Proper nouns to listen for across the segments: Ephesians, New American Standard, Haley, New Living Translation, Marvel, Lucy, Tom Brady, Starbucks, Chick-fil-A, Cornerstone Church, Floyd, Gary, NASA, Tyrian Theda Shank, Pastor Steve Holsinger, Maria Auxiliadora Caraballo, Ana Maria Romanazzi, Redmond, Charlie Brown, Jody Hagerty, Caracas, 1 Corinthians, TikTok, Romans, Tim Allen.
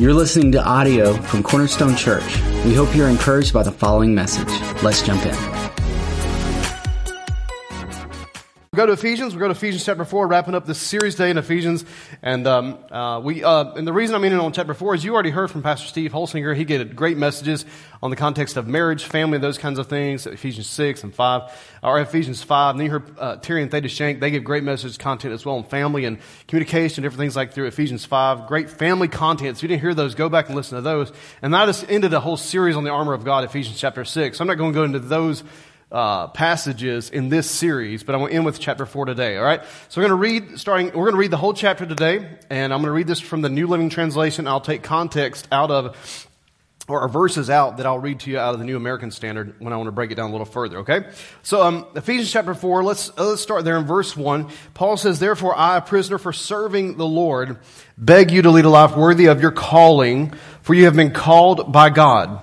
You're listening to audio from Cornerstone Church. We hope you're encouraged by the following message. Let's jump in. We'll go to Ephesians chapter 4, wrapping up this series today in Ephesians. And and the reason I'm in on chapter 4 is you already heard from Pastor Steve Holsinger. He gave great messages on the context of marriage, family, those kinds of things, Ephesians 5. And then you heard Tyrian Theda Shank. They give great message content as well on family and communication, different things like through Ephesians 5. Great family content. So if you didn't hear those, go back and listen to those. And I just ended a whole series on the armor of God, Ephesians chapter 6. So I'm not going to go into those passages in this series, but I'm going to end with chapter 4 today, all right? So we're going to read the whole chapter today, and I'm going to read this from the New Living Translation. I'll take context out of, or verses out that I'll read to you out of the New American Standard when I want to break it down a little further, okay? So Ephesians chapter 4, let's start there in verse 1. Paul says, "Therefore I, a prisoner for serving the Lord, beg you to lead a life worthy of your calling, for you have been called by God.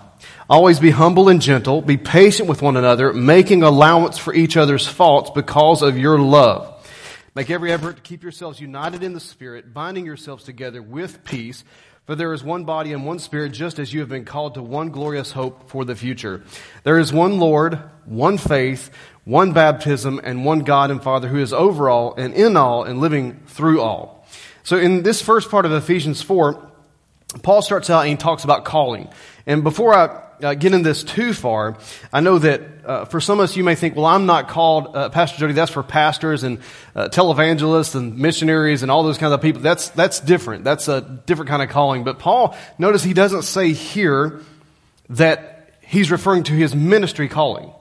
Always be humble and gentle, be patient with one another, making allowance for each other's faults because of your love. Make every effort to keep yourselves united in the Spirit, binding yourselves together with peace, for there is one body and one Spirit, just as you have been called to one glorious hope for the future. There is one Lord, one faith, one baptism, and one God and Father who is over all and in all and living through all." So in this first part of Ephesians 4, Paul starts out and he talks about calling. And before I get in this too far, I know that for some of us, you may think, well, I'm not called, Pastor Jody, that's for pastors and televangelists and missionaries and all those kinds of people. That's different. That's a different kind of calling. But Paul, notice he doesn't say here that he's referring to his ministry calling.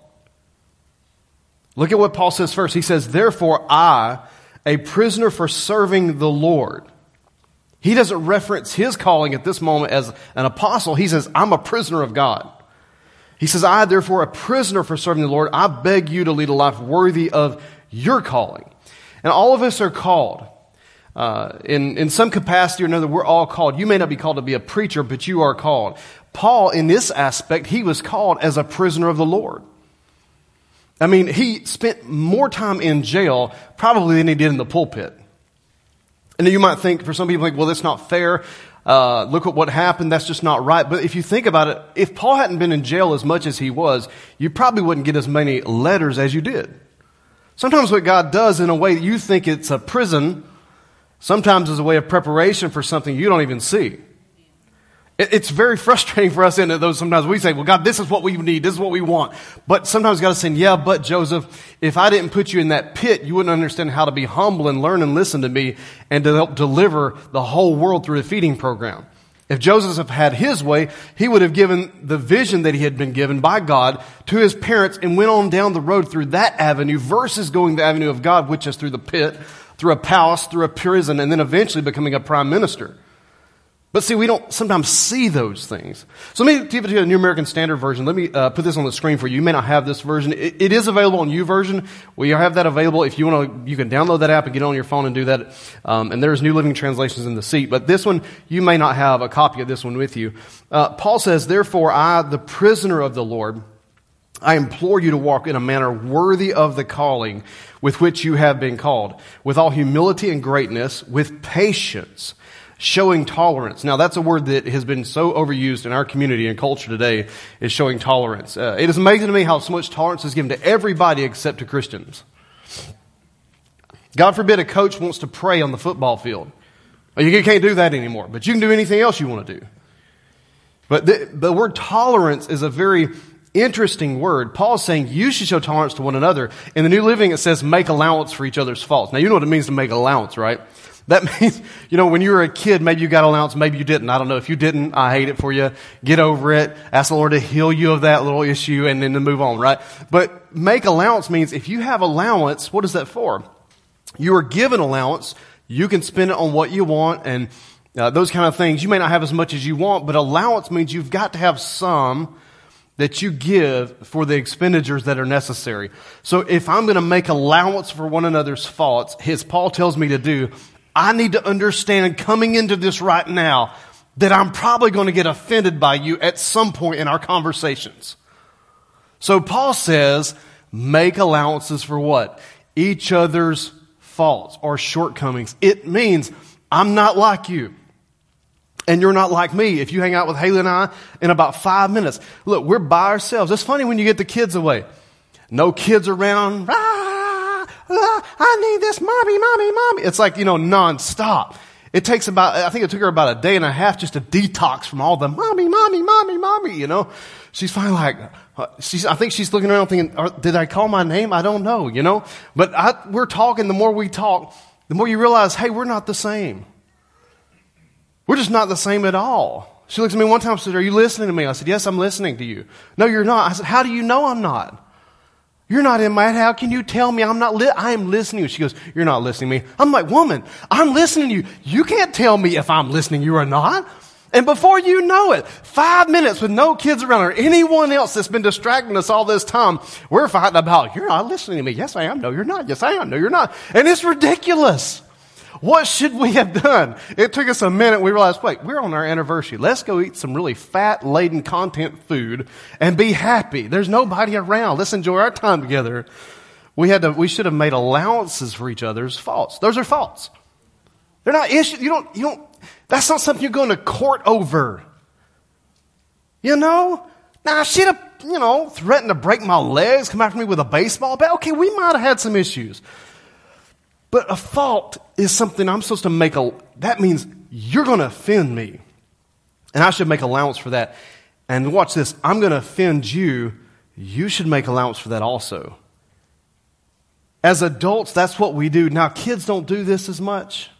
Look at what Paul says first. He says, "Therefore I, a prisoner for serving the Lord." He doesn't reference his calling at this moment as an apostle. He says, "I'm a prisoner of God." He says, "I, therefore, a prisoner for serving the Lord, I beg you to lead a life worthy of your calling." And all of us are called. In some capacity or another, we're all called. You may not be called to be a preacher, but you are called. Paul, in this aspect, he was called as a prisoner of the Lord. I mean, he spent more time in jail probably than he did in the pulpit. And you might think, for some people, like, well, that's not fair. Look at what happened. That's just not right. But if you think about it, if Paul hadn't been in jail as much as he was, you probably wouldn't get as many letters as you did. Sometimes what God does in a way that you think it's a prison, sometimes is a way of preparation for something you don't even see. It's very frustrating for us in it, though. Sometimes we say, well, God, this is what we need. This is what we want. But sometimes God is saying, yeah, but Joseph, if I didn't put you in that pit, you wouldn't understand how to be humble and learn and listen to me and to help deliver the whole world through a feeding program. If Joseph had his way, he would have given the vision that he had been given by God to his parents and went on down the road through that avenue versus going the avenue of God, which is through the pit, through a palace, through a prison, and then eventually becoming a prime minister. But see, we don't sometimes see those things. So let me give it to you the New American Standard version. Let me put this on the screen for you. You may not have this version. It is available on YouVersion. We have that available. If you want to, you can download that app and get on your phone and do that. And there's New Living Translations in the seat. But this one, you may not have a copy of this one with you. Paul says, "Therefore, I, the prisoner of the Lord, I implore you to walk in a manner worthy of the calling with which you have been called, with all humility and greatness, with patience, showing tolerance." Now, that's a word that has been so overused in our community and culture today, is showing tolerance. It is amazing to me how so much tolerance is given to everybody except to Christians. God forbid a coach wants to pray on the football field. You can't do that anymore, but you can do anything else you want to do. But the word tolerance is a very interesting word. Paul's saying you should show tolerance to one another. In the New Living, it says make allowance for each other's faults. Now, you know what it means to make allowance, right? That means, you know, when you were a kid, maybe you got allowance, maybe you didn't. I don't know. If you didn't, I hate it for you. Get over it. Ask the Lord to heal you of that little issue and then to move on, right? But make allowance means if you have allowance, what is that for? You are given allowance. You can spend it on what you want and those kind of things. You may not have as much as you want, but allowance means you've got to have some that you give for the expenditures that are necessary. So if I'm going to make allowance for one another's faults, as Paul tells me to do, I need to understand coming into this right now that I'm probably going to get offended by you at some point in our conversations. So Paul says, make allowances for what? Each other's faults or shortcomings. It means I'm not like you. And you're not like me if you hang out with Haley and I in about 5 minutes. Look, we're by ourselves. It's funny when you get the kids away. No kids around. I need this, mommy. It's like, nonstop. It takes it took her about a day and a half just to detox from all the mommy, She's finally like, I think she's looking around thinking, did I call my name? I don't know, But we're talking, the more we talk, the more you realize, hey, we're not the same. We're just not the same at all. She looks at me one time and said, are you listening to me? I said, yes, I'm listening to you. No, you're not. I said, how do you know I'm not? You're not in my head. How can you tell me I'm not I am listening to you? She goes, you're not listening to me. I'm like, woman, I'm listening to you. You can't tell me if I'm listening to you or not. And before you know it, 5 minutes with no kids around or anyone else that's been distracting us all this time, we're fighting about, you're not listening to me. Yes, I am. No, you're not. Yes, I am. No, you're not. And it's ridiculous. What should we have done? It took us a minute. We realized, wait, we're on our anniversary. Let's go eat some really fat-laden content food and be happy. There's nobody around. Let's enjoy our time together. We should have made allowances for each other's faults. Those are faults. They're not issues. That's not something you're going to court over. Now I should have, threatened to break my legs, come after me with a baseball bat. Okay, we might have had some issues. But a fault is something I'm supposed to make that means you're going to offend me. And I should make allowance for that. And watch this, I'm going to offend you. You should make allowance for that also. As adults, that's what we do. Now, kids don't do this as much.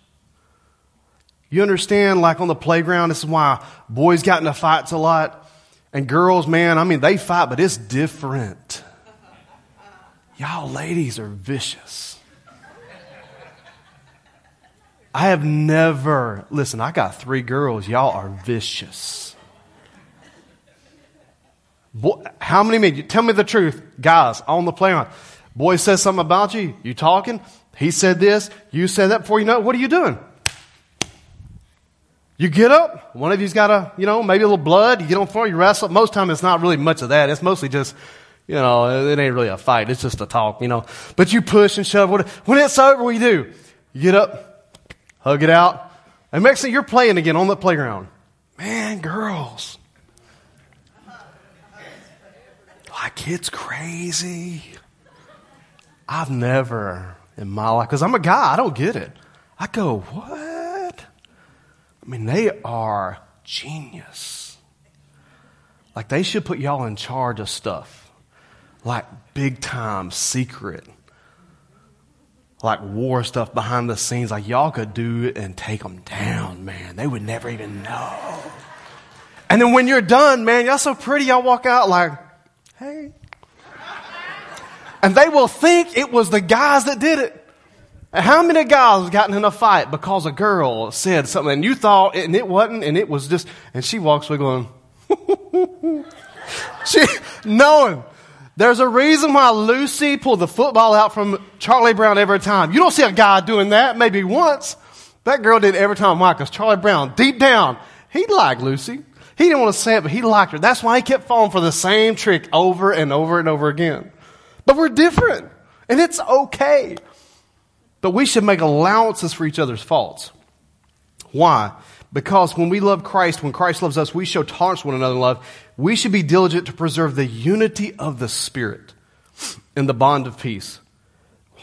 You understand, like on the playground, this is why boys got into fights a lot. And girls, they fight, but it's different. Y'all ladies are vicious. I have never, I got 3 girls. Y'all are vicious. Boy, how many men, tell me the truth, guys, on the playground. Boy says something about you, you talking, he said this, you said that, before you know it, what are you doing? You get up, one of you's got maybe a little blood, you get on the floor, you wrestle. Most of the time it's not really much of that. It's mostly just, it ain't really a fight. It's just a talk, But you push and shove. When it's over, what do? You get up. Hug it out. And next thing, you're playing again on the playground. Man, girls. Like, it's crazy. I've never in my life, because I'm a guy, I don't get it. I go, what? They are genius. Like, they should put y'all in charge of stuff. Like, big time secret. Like war stuff behind the scenes, like y'all could do it and take them down, man. They would never even know. And then when you're done, man, y'all so pretty, y'all walk out like, hey. And they will think it was the guys that did it. How many guys have gotten in a fight because a girl said something and you thought, and it wasn't, and it was just, and she walks away going, knowing. There's a reason why Lucy pulled the football out from Charlie Brown every time. You don't see a guy doing that, maybe once. That girl did it every time. Why? Because Charlie Brown, deep down, he liked Lucy. He didn't want to say it, but he liked her. That's why he kept falling for the same trick over and over and over again. But we're different, and it's okay. But we should make allowances for each other's faults. Why? Because when we love Christ, when Christ loves us, we show tolerance to one another in love. We should be diligent to preserve the unity of the Spirit in the bond of peace.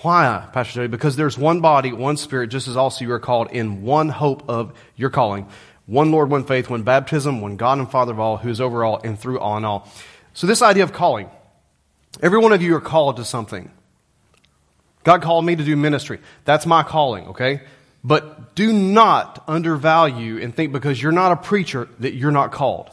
Why, Pastor Jerry? Because there's one body, one Spirit, just as also you are called in one hope of your calling. One Lord, one faith, one baptism, one God and Father of all, who is over all and through all in all. So this idea of calling. Every one of you are called to something. God called me to do ministry. That's my calling, okay? But do not undervalue and think because you're not a preacher that you're not called.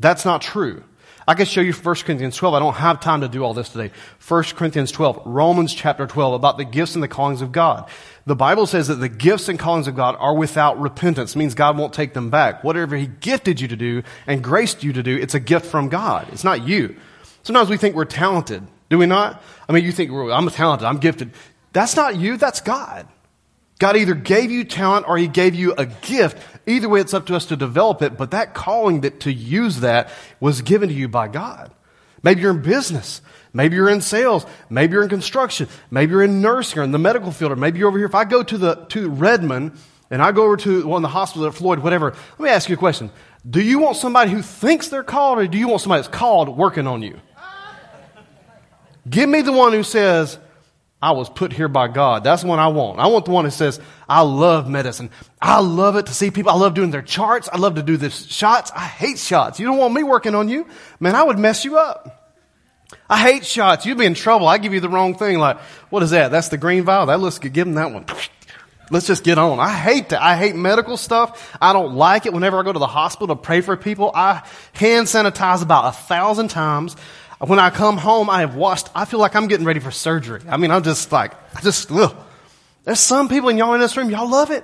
That's not true. I could show you 1 Corinthians 12. I don't have time to do all this today. 1 Corinthians 12, Romans chapter 12, about the gifts and the callings of God. The Bible says that the gifts and callings of God are without repentance. It means God won't take them back. Whatever He gifted you to do and graced you to do, it's a gift from God. It's not you. Sometimes we think we're talented. Do we not? You think, I'm talented, I'm gifted. That's not you. That's God. God either gave you talent or He gave you a gift. Either way, it's up to us to develop it, but that calling to use that was given to you by God. Maybe you're in business. Maybe you're in sales. Maybe you're in construction. Maybe you're in nursing or in the medical field, or maybe you're over here. If I go to Redmond and I go over to one of the hospitals at Floyd, whatever, let me ask you a question. Do you want somebody who thinks they're called, or do you want somebody that's called working on you? Give me the one who says, I was put here by God. That's the one I want. I want the one who says, I love medicine. I love it to see people. I love doing their charts. I love to do the shots. I hate shots. You don't want me working on you? Man, I would mess you up. I hate shots. You'd be in trouble. I give you the wrong thing. Like, what is that? That's the green vial. That looks good. Give them that one. Let's just get on. I hate that. I hate medical stuff. I don't like it. Whenever I go to the hospital to pray for people, I hand sanitize about 1,000 times. When I come home, I have washed. I feel like I'm getting ready for surgery. I mean, I'm just like, ugh. There's some people in y'all in this room, y'all love it.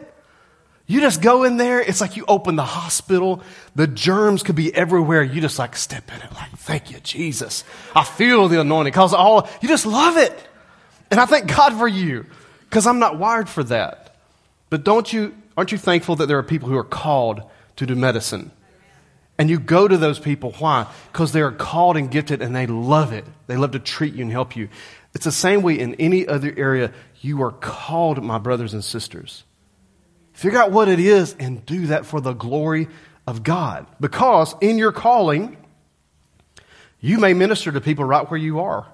You just go in there. It's like you open the hospital. The germs could be everywhere. You just like step in it like, thank you, Jesus. I feel the anointing because all, you just love it. And I thank God for you because I'm not wired for that. But aren't you thankful that there are people who are called to do medicine? And you go to those people. Why? Because they are called and gifted and they love it. They love to treat you and help you. It's the same way in any other area. You are called, my brothers and sisters. Figure out what it is and do that for the glory of God. Because in your calling, you may minister to people right where you are.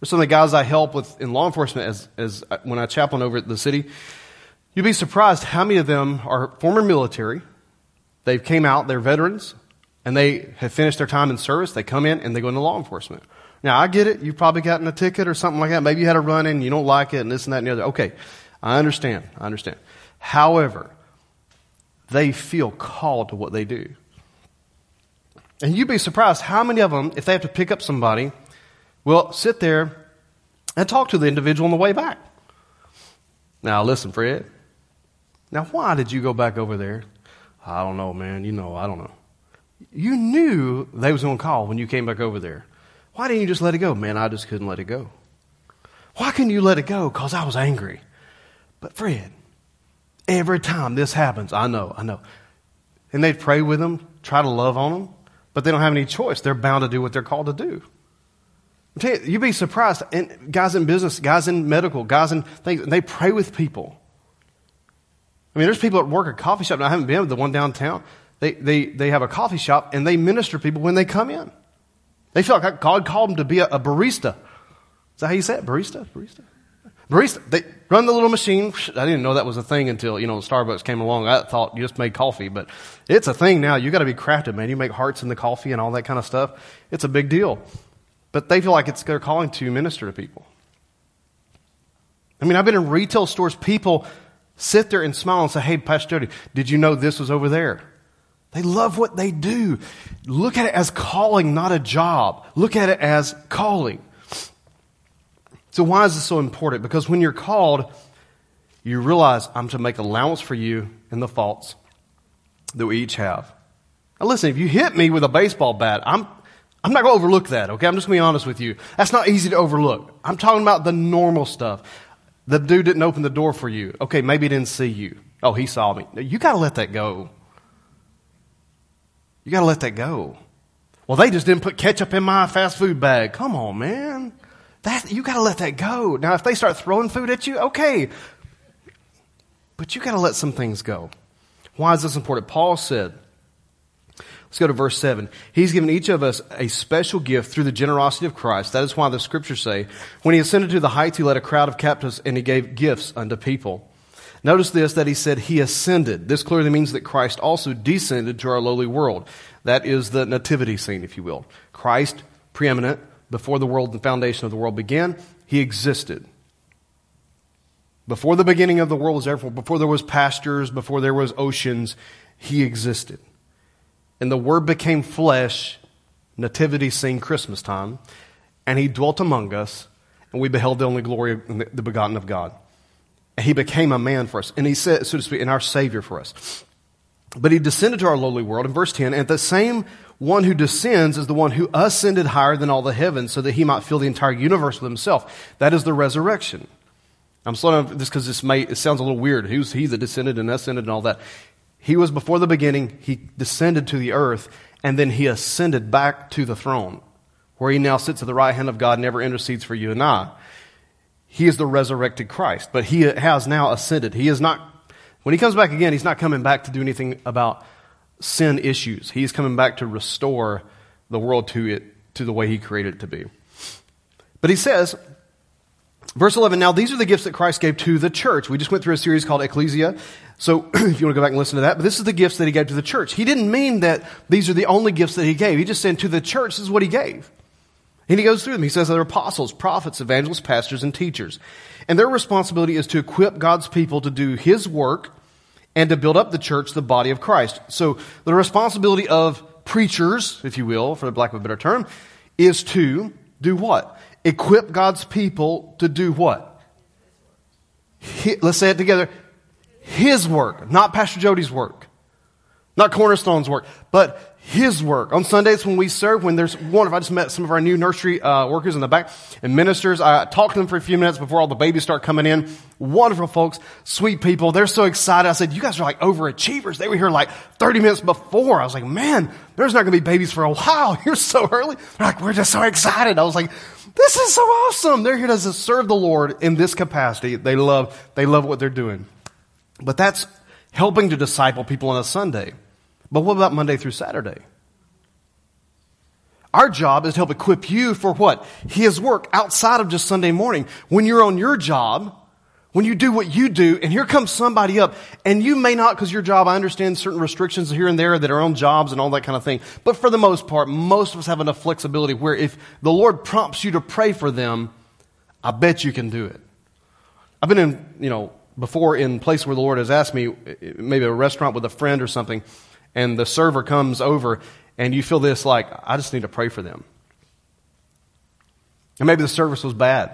There's some of the guys I help with in law enforcement as when I chaplain over at the city. You'd be surprised how many of them are former military. They've came out, they're veterans, and they have finished their time in service. They come in and they go into law enforcement. Now, I get it. You've probably gotten a ticket or something like that. Maybe you had a run-in, you don't like it, and this and that and the other. Okay, I understand. However, they feel called to what they do. And you'd be surprised how many of them, if they have to pick up somebody, will sit there and talk to the individual on the way back. Now, listen, Fred. Now, why did you go back over there? I don't know, man. You know, I don't know. You knew they was going to call when you came back over there. Why didn't you just let it go? Man, I just couldn't let it go. Why couldn't you let it go? Because I was angry. But, Fred, every time this happens, I know. And they pray with them, try to love on them, but they don't have any choice. They're bound to do what they're called to do. I'm telling you, you'd be surprised. And guys in business, guys in medical, guys in things, and they pray with people. I mean, there's people at work at coffee shop. Now, I haven't been with the one downtown. They have a coffee shop, and they minister to people when they come in. They feel like God called them to be a barista. Is that how you say it? Barista? Barista, they run the little machine. I didn't know that was a thing until, Starbucks came along. I thought you just made coffee, but it's a thing now. You got to be crafted, man. You make hearts in the coffee and all that kind of stuff. It's a big deal. But they feel like it's their calling to minister to people. I mean, I've been in retail stores. People sit there and smile and say, hey, Pastor, did you know this was over there? They love what they do. Look at it as calling, not a job. Look at it as calling. So why is this so important? Because when you're called, you realize I'm to make allowance for you and the faults that we each have. Now listen, if you hit me with a baseball bat, I'm not going to overlook that, okay? I'm just going to be honest with you. That's not easy to overlook. I'm talking about the normal stuff. The dude didn't open the door for you. Okay, maybe he didn't see you. Oh, he saw me. No, you got to let that go. You got to let that go. Well, they just didn't put ketchup in my fast food bag. Come on, man. You got to let that go. Now, if they start throwing food at you, okay. But you got to let some things go. Why is this important? Paul said, let's go to verse 7. He's given each of us a special gift through the generosity of Christ. That is why the scriptures say, when he ascended to the heights, he led a crowd of captives and he gave gifts unto people. Notice this, that he said he ascended. This clearly means that Christ also descended to our lowly world. That is the nativity scene, if you will. Christ, preeminent, before the world, the foundation of the world began, he existed. Before the beginning of the world was therefore, before there was pastures, before there was oceans, he existed. And the Word became flesh, nativity scene, Christmas time, and he dwelt among us, and we beheld the only glory of the begotten of God. And he became a man for us, and he said, so to speak, and our Savior for us. But he descended to our lowly world in verse 10, and the same one who descends is the one who ascended higher than all the heavens so that he might fill the entire universe with himself. That is the resurrection. I'm slow down just because it sounds a little weird. He was he that descended and ascended and all that. He was before the beginning. He descended to the earth, and then he ascended back to the throne where he now sits at the right hand of God and ever intercedes for you and I. He is the resurrected Christ, but he has now ascended. He is not When he comes back again, he's not coming back to do anything about sin issues. He's coming back to restore the world to the way he created it to be. But he says, verse 11, now these are the gifts that Christ gave to the church. We just went through a series called Ecclesia. So if you want to go back and listen to that, but this is the gifts that he gave to the church. He didn't mean that these are the only gifts that he gave. He just said to the church, this is what he gave. And he goes through them. He says they're apostles, prophets, evangelists, pastors, and teachers. And their responsibility is to equip God's people to do his work and to build up the church, the body of Christ. So the responsibility of preachers, if you will, for the lack of a better term, is to do what? Equip God's people to do what? Let's say it together. His work, not Pastor Jody's work, not Cornerstone's work, but his work. On Sundays when we serve, when there's wonderful, I just met some of our new nursery workers in the back and ministers. I talked to them for a few minutes before all the babies start coming in. Wonderful folks, sweet people. They're so excited. I said, you guys are like overachievers. They were here like 30 minutes before. I was like, man, there's not going to be babies for a while. You're so early. They're like, we're just so excited. I was like, this is so awesome. They're here to serve the Lord in this capacity. They love what they're doing. But that's helping to disciple people on a Sunday. But what about Monday through Saturday? Our job is to help equip you for what? His work outside of just Sunday morning. When you're on your job, when you do what you do, and here comes somebody up, and you may not, because your job, I understand certain restrictions here and there that are on jobs and all that kind of thing. But for the most part, most of us have enough flexibility where if the Lord prompts you to pray for them, I bet you can do it. I've been in, before in place where the Lord has asked me, maybe a restaurant with a friend or something, and the server comes over, and you feel this like, I just need to pray for them. And maybe the service was bad.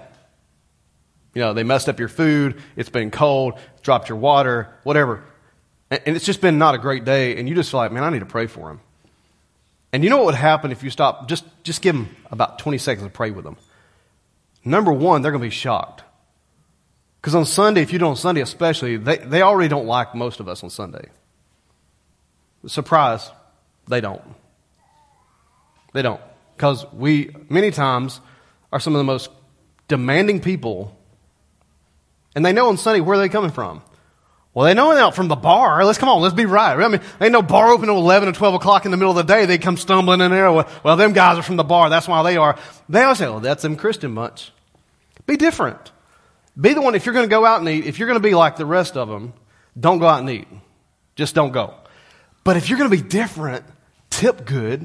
They messed up your food, it's been cold, dropped your water, whatever. And it's just been not a great day, and you just feel like, man, I need to pray for them. And you know what would happen if you stopped? Just give them about 20 seconds to pray with them. Number one, they're going to be shocked. Because on Sunday, if you do on Sunday especially, they already don't like most of us on Sunday. Surprise, they don't. They don't. Because we, many times, are some of the most demanding people. And they know on Sunday, where are they coming from? Well, they know out from the bar. Let's come on, let's be right. I mean, ain't no bar open at 11 or 12 o'clock in the middle of the day. They come stumbling in there. Well, them guys are from the bar. That's why they are. They always say, well, that's them Christian bunch. Be different. Be the one, if you're going to go out and eat, if you're going to be like the rest of them, don't go out and eat. Just don't go. But if you're going to be different, tip good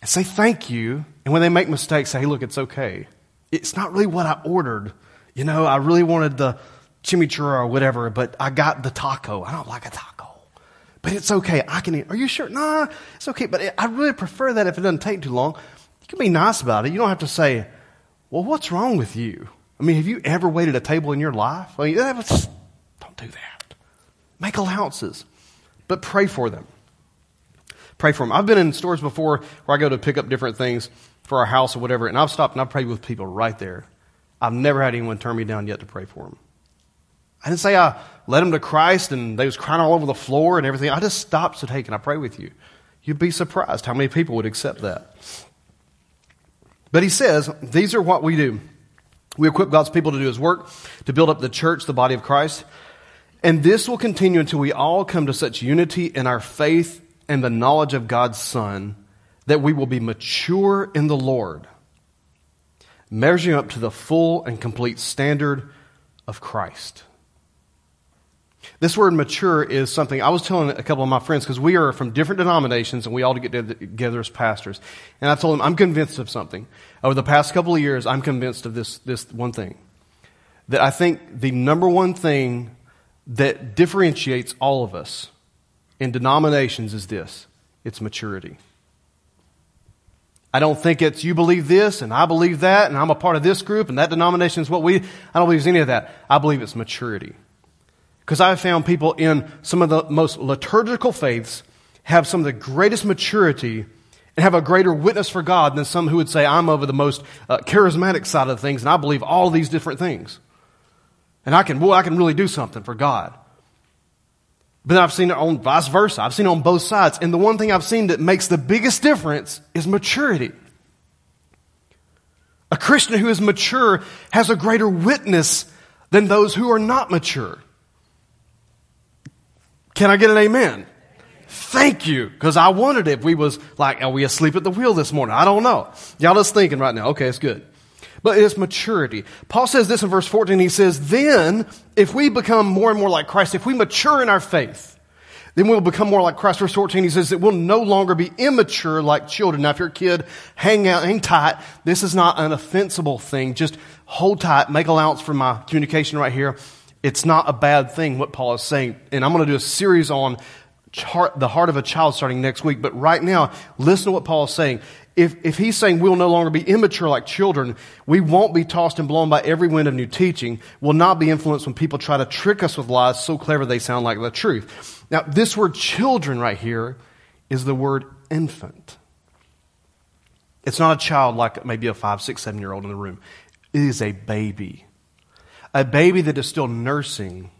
and say thank you. And when they make mistakes, say, hey, look, it's okay. It's not really what I ordered. I really wanted the chimichurri or whatever, but I got the taco. I don't like a taco. But it's okay. I can eat. Are you sure? No, it's okay. But I really prefer that if it doesn't take too long. You can be nice about it. You don't have to say, well, what's wrong with you? I mean, have you ever waited a table in your life? I mean, don't do that. Make allowances. But pray for them. Pray for them. I've been in stores before where I go to pick up different things for our house or whatever, and I've stopped and I've prayed with people right there. I've never had anyone turn me down yet to pray for them. I didn't say I led them to Christ and they was crying all over the floor and everything. I just stopped and said, hey, can I pray with you? You'd be surprised how many people would accept that. But he says, these are what we do. We equip God's people to do his work, to build up the church, the body of Christ. And this will continue until we all come to such unity in our faith and the knowledge of God's Son that we will be mature in the Lord, measuring up to the full and complete standard of Christ. This word mature is something I was telling a couple of my friends because we are from different denominations and we all get together as pastors. And I told them, I'm convinced of something. Over the past couple of years, I'm convinced of this one thing, that I think the number one thing that differentiates all of us in denominations is this. It's maturity. I don't think it's you believe this and I believe that and I'm a part of this group and that denomination is what we... I don't believe any of that. I believe it's maturity. Because I've found people in some of the most liturgical faiths have some of the greatest maturity and have a greater witness for God than some who would say, I'm over the most charismatic side of things and I believe all these different things. And I can really do something for God. But then I've seen it on vice versa. I've seen it on both sides. And the one thing I've seen that makes the biggest difference is maturity. A Christian who is mature has a greater witness than those who are not mature. Can I get an amen? Thank you, because I wondered if we was like, are we asleep at the wheel this morning? I don't know. Y'all just thinking right now. Okay, it's good. But it's maturity. Paul says this in verse 14. He says, then if we become more and more like Christ, if we mature in our faith, then we'll become more like Christ. Verse 14, he says that we'll no longer be immature like children. Now, if you're a kid, hang tight. This is not an offensible thing. Just hold tight. Make allowance for my communication right here. It's not a bad thing what Paul is saying. And I'm going to do a series on the heart of a child starting next week. But right now, listen to what Paul is saying. If he's saying we'll no longer be immature like children, we won't be tossed and blown by every wind of new teaching, will not be influenced when people try to trick us with lies so clever they sound like the truth. Now, this word children right here is the word infant. It's not a child like maybe a 5, 6, 7-year-old in the room. It is a baby that is still nursing.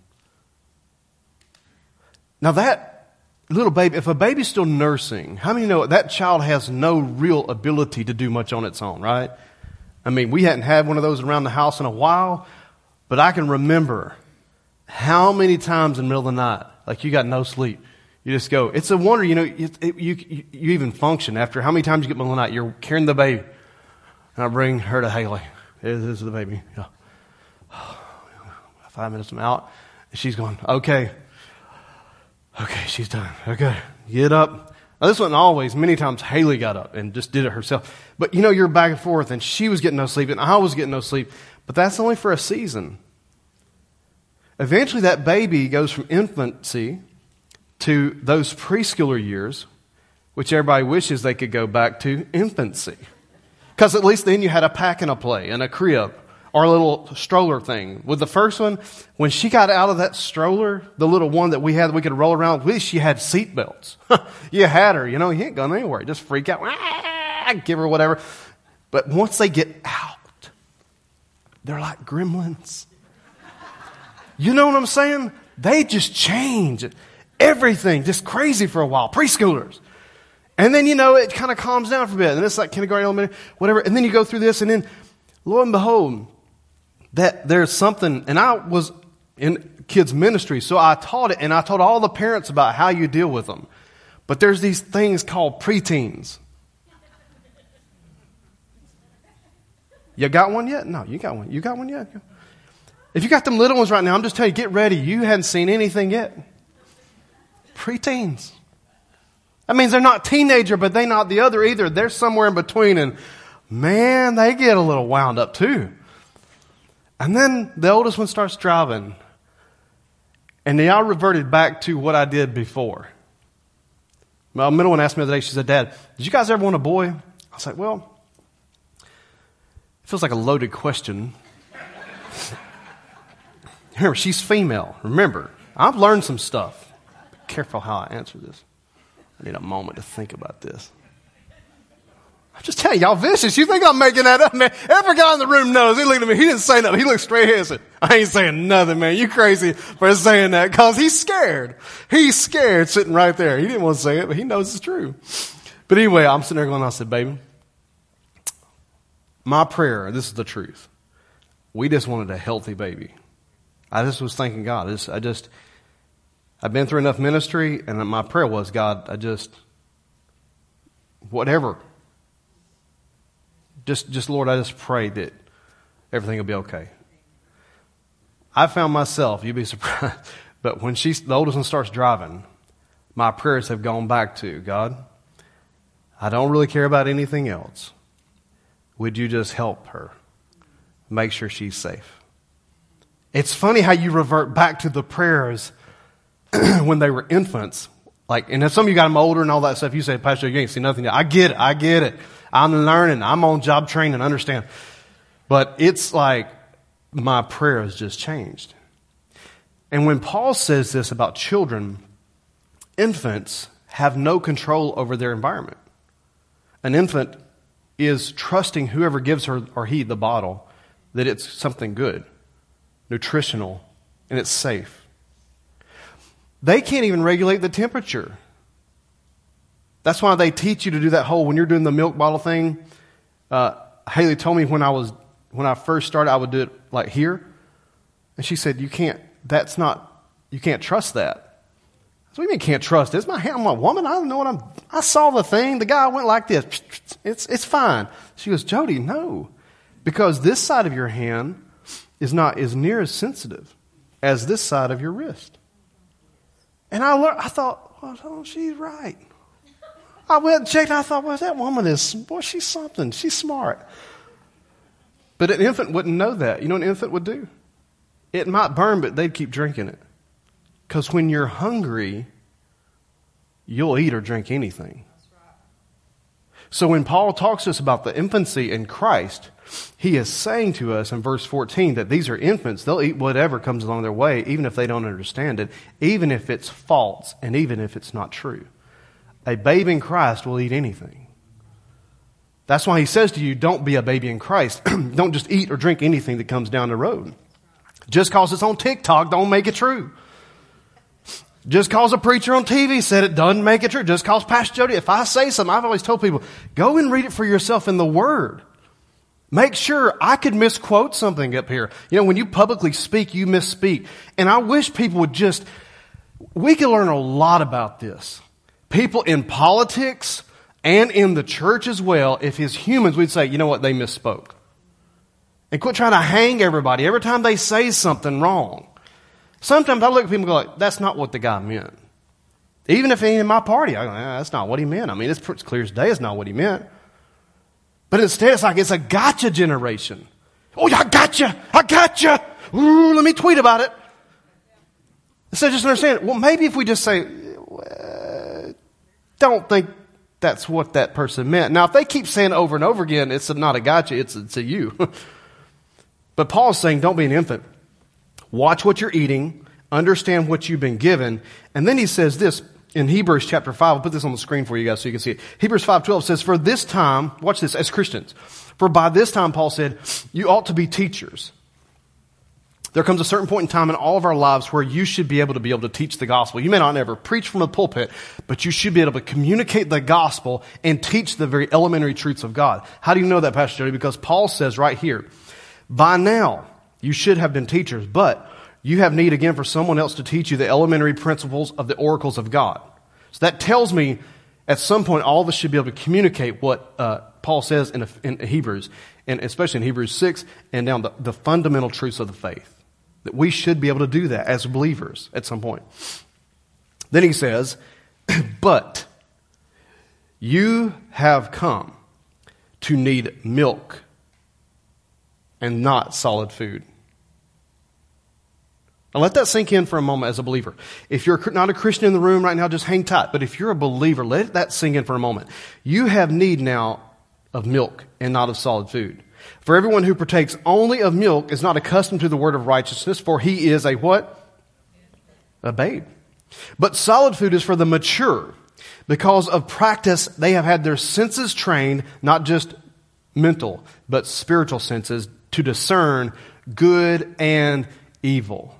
Now that little baby, if a baby's still nursing, how many know that child has no real ability to do much on its own, right? I mean, we hadn't had one of those around the house in a while, but I can remember how many times in the middle of the night, like you got no sleep. You just go, it's a wonder, you know, you even function after how many times you get in the middle of the night. You're carrying the baby. And I bring her to Haley. This is the baby. Yeah. 5 minutes I'm out. And she's going, okay. Okay, she's done. Okay, get up. Now, this wasn't always. Many times Haley got up and just did it herself. But, you know, you're back and forth, and she was getting no sleep, and I was getting no sleep. But that's only for a season. Eventually, that baby goes from infancy to those preschooler years, which everybody wishes they could go back to infancy. Because at least then you had a pack and a play and a crib. Our little stroller thing. With the first one, when she got out of that stroller, the little one that we had that we could roll around with, she had seat belts. You had her, you know, you ain't going anywhere. Just freak out. Give her whatever. But once they get out, they're like gremlins. You know what I'm saying? They just change everything. Just crazy for a while. Preschoolers. And then, you know, it kind of calms down for a bit. And it's like kindergarten, elementary, whatever. And then you go through this, and then, lo and behold, that there's something, and I was in kids' ministry, so I taught it, and I taught all the parents about how you deal with them. But there's these things called preteens. You got one yet? No, you got one. You got one yet? If you got them little ones right now, I'm just telling you, get ready. You hadn't seen anything yet. Preteens. That means they're not teenager, but they're not the other either. They're somewhere in between, and man, they get a little wound up too. And then the oldest one starts driving. And they all reverted back to what I did before. My middle one asked me the other day, she said, Dad, did you guys ever want a boy? I was like, well, it feels like a loaded question. Remember, she's female. Remember, I've learned some stuff. Be careful how I answer this. I need a moment to think about this. I'm just telling y'all vicious. You think I'm making that up, man? Every guy in the room knows. He looked at me. He didn't say nothing. He looked straight ahead and said, I ain't saying nothing, man. You crazy for saying that because he's scared. He's scared sitting right there. He didn't want to say it, but he knows it's true. But anyway, I'm sitting there going, I said, baby, my prayer, this is the truth. We just wanted a healthy baby. I just was thanking God. I've been through enough ministry, and my prayer was, God, whatever. Just Lord, I just pray that everything will be okay. I found myself, you'd be surprised, but when the oldest one starts driving, my prayers have gone back to, God, I don't really care about anything else. Would you just help her? Make sure she's safe. It's funny how you revert back to the prayers when they were infants. Like, and if some of you got them older and all that stuff, you say, Pastor, you ain't seen nothing yet. I get it. I'm learning. I'm on job training. I understand. But it's like my prayer has just changed. And when Paul says this about children, infants have no control over their environment. An infant is trusting whoever gives her or he the bottle that it's something good, nutritional, and it's safe. They can't even regulate the temperature. That's why they teach you to do that whole, when you're doing the milk bottle thing. Haley told me when I first started, I would do it like here. And she said, you can't trust that. I So you mean can't trust this? I'm a woman. I don't know what I'm. I saw the thing. The guy went like this. It's fine. She goes, Jody, no, because this side of your hand is near as sensitive as this side of your wrist. And I thought, well, she's right. I went and checked. I thought, well, that woman is, boy, she's something. She's smart. But an infant wouldn't know that. You know what an infant would do? It might burn, but they'd keep drinking it. Because when you're hungry, you'll eat or drink anything. That's right. So when Paul talks to us about the infancy in Christ, he is saying to us in verse 14 that these are infants. They'll eat whatever comes along their way, even if they don't understand it, even if it's false and even if it's not true. A babe in Christ will eat anything. That's why he says to you, don't be a baby in Christ. Don't just eat or drink anything that comes down the road. Just because it's on TikTok, don't make it true. Just because a preacher on TV said it doesn't make it true. Just because Pastor Jody, if I say something, I've always told people, go and read it for yourself in the Word. Make sure. I could misquote something up here. You know, when you publicly speak, you misspeak. And I wish people would just, we could learn a lot about this. People in politics and in the church as well, if as humans, we'd say, you know what, they misspoke. And quit trying to hang everybody every time they say something wrong. Sometimes I look at people and go like, that's not what the guy meant. Even if he ain't in my party, I go, that's not what he meant. I mean, it's clear as day it's not what he meant. But instead, it's like it's a gotcha generation. Oh, yeah, I gotcha. I gotcha. Ooh, let me tweet about it. So just understand, well, maybe if we just say, don't think that's what that person meant. Now, if they keep saying over and over again, it's not a gotcha, it's a you. But Paul's saying, don't be an infant. Watch what you're eating, understand what you've been given. And then he says this in Hebrews chapter 5. I'll put this on the screen for you guys so you can see it. Hebrews 5:12 says, for this time, watch this, as Christians, for by this time, Paul said, you ought to be teachers. There comes a certain point in time in all of our lives where you should be able to teach the gospel. You may not ever preach from a pulpit, but you should be able to communicate the gospel and teach the very elementary truths of God. How do you know that, Pastor Jody? Because Paul says right here, by now, you should have been teachers, but you have need again for someone else to teach you the elementary principles of the oracles of God. So that tells me at some point all of us should be able to communicate what Paul says in Hebrews, and especially in Hebrews 6 and down the fundamental truths of the faith. That we should be able to do that as believers at some point. Then he says, but you have come to need milk and not solid food. Now let that sink in for a moment as a believer. If you're not a Christian in the room right now, just hang tight. But if you're a believer, let that sink in for a moment. You have need now of milk and not of solid food. For everyone who partakes only of milk is not accustomed to the word of righteousness, for he is a what? A babe. But solid food is for the mature. Because of practice, they have had their senses trained, not just mental, but spiritual senses, to discern good and evil.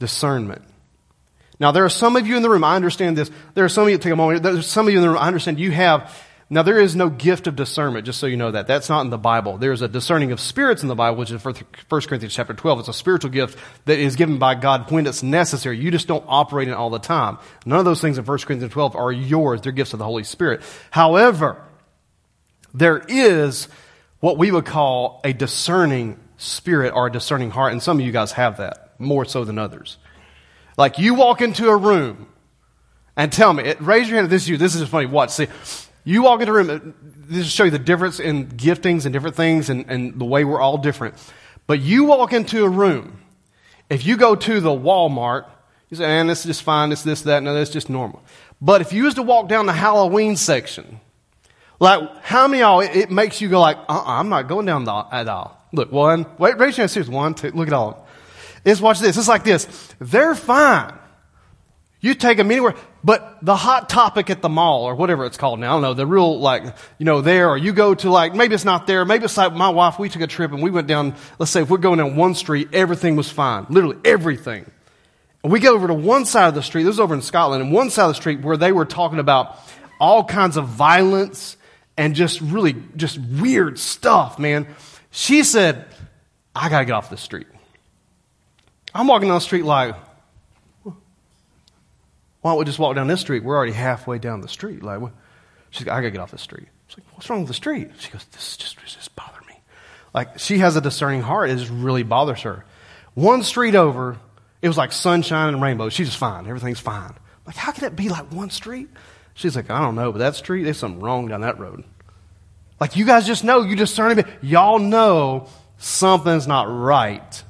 Discernment. Now, there are some of you in the room, I understand this. There are some of you, take a moment. There's some of you in the room, I understand you have, now there is no gift of discernment, just so you know that. That's not in the Bible. There's a discerning of spirits in the Bible, which is 1 Corinthians chapter 12. It's a spiritual gift that is given by God when it's necessary. You just don't operate in it all the time. None of those things in 1 Corinthians 12 are yours. They're gifts of the Holy Spirit. However, there is what we would call a discerning spirit or a discerning heart. And some of you guys have that more so than others. Like you walk into a room and tell me, raise your hand if this is you. This is just funny. Watch. See, you walk into a room. This will show you the difference in giftings and different things and the way we're all different. But you walk into a room. If you go to the Walmart, you say, man, this is just fine. It's this, that. No, that's just normal. But if you was to walk down the Halloween section, like, how many of y'all, it makes you go like, I'm not going down at all. Look, one, wait, raise your hand, seriously, one, two, look at all of them. It's, watch this, it's like this. They're fine. You take them anywhere, but the Hot Topic at the mall or whatever it's called now, I don't know, the real, like, you know, there, or you go to like, maybe it's not there, maybe it's like my wife, we took a trip and we went down, let's say if we're going down one street, everything was fine, literally everything. And we get over to one side of the street, this was over in Scotland, and one side of the street where they were talking about all kinds of violence and just really just weird stuff, man. She said, I got to get off the street. I'm walking down the street like, Why don't we just walk down this street? We're already halfway down the street. Like, she's like, I got to get off the street. I was like, what's wrong with the street? She goes, this just bothers me. Like, she has a discerning heart. It just really bothers her. One street over, it was like sunshine and rainbows. She's just fine. Everything's fine. Like, how can it be like one street? She's like, I don't know, but that street, there's something wrong down that road. Like, you guys just know. You discerning. Y'all know something's not right.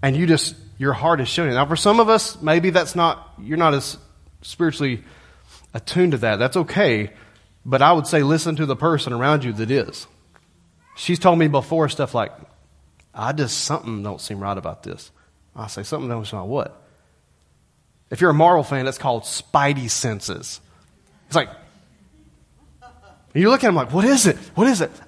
And you just, your heart is showing it. Now, for some of us, maybe that's not, you're not as spiritually attuned to that. That's okay. But I would say listen to the person around you that is. She's told me before stuff like, something don't seem right about this. I say, something don't seem right what? If you're a Marvel fan, that's called Spidey senses. It's like, you look at them like, what is it?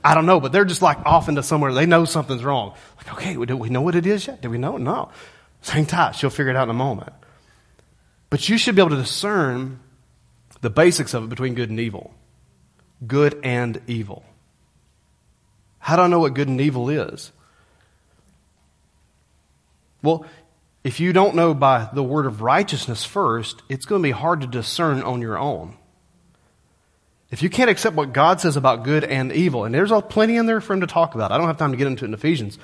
I don't know, but they're just like off into somewhere. They know something's wrong. Like, okay, do we know what it is yet? Do we know it? No. Hang tight. She'll figure it out in a moment. But you should be able to discern the basics of it between good and evil. Good and evil. How do I know what good and evil is? Well, if you don't know by the word of righteousness first, it's going to be hard to discern on your own. If you can't accept what God says about good and evil, and there's plenty in there for him to talk about. I don't have time to get into it in Ephesians.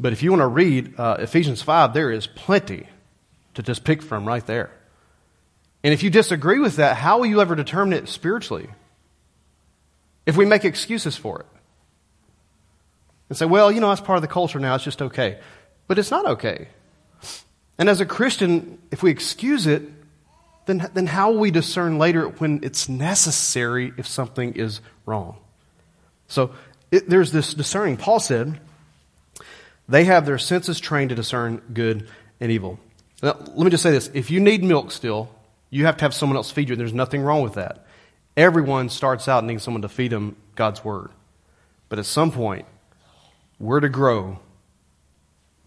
But if you want to read Ephesians 5, there is plenty to just pick from right there. And if you disagree with that, how will you ever determine it spiritually? If we make excuses for it and say, well, you know, that's part of the culture now. It's just okay. But it's not okay. And as a Christian, if we excuse it, then how will we discern later when it's necessary if something is wrong? So there's this discerning. Paul said, they have their senses trained to discern good and evil. Now, let me just say this. If you need milk still, you have to have someone else feed you. There's nothing wrong with that. Everyone starts out needing someone to feed them God's word. But at some point, we're to grow,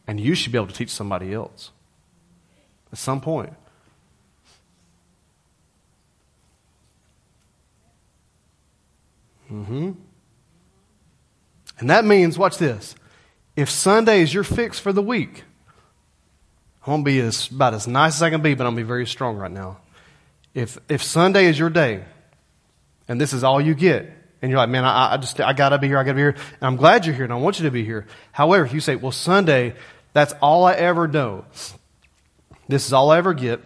and you should be able to teach somebody else. At some point. And that means, watch this. If Sunday is your fix for the week, I'm going to be about as nice as I can be, but I'm going to be very strong right now. If Sunday is your day, and this is all you get, and you're like, man, I got to be here, and I'm glad you're here, and I want you to be here. However, if you say, well, Sunday, that's all I ever know. This is all I ever get.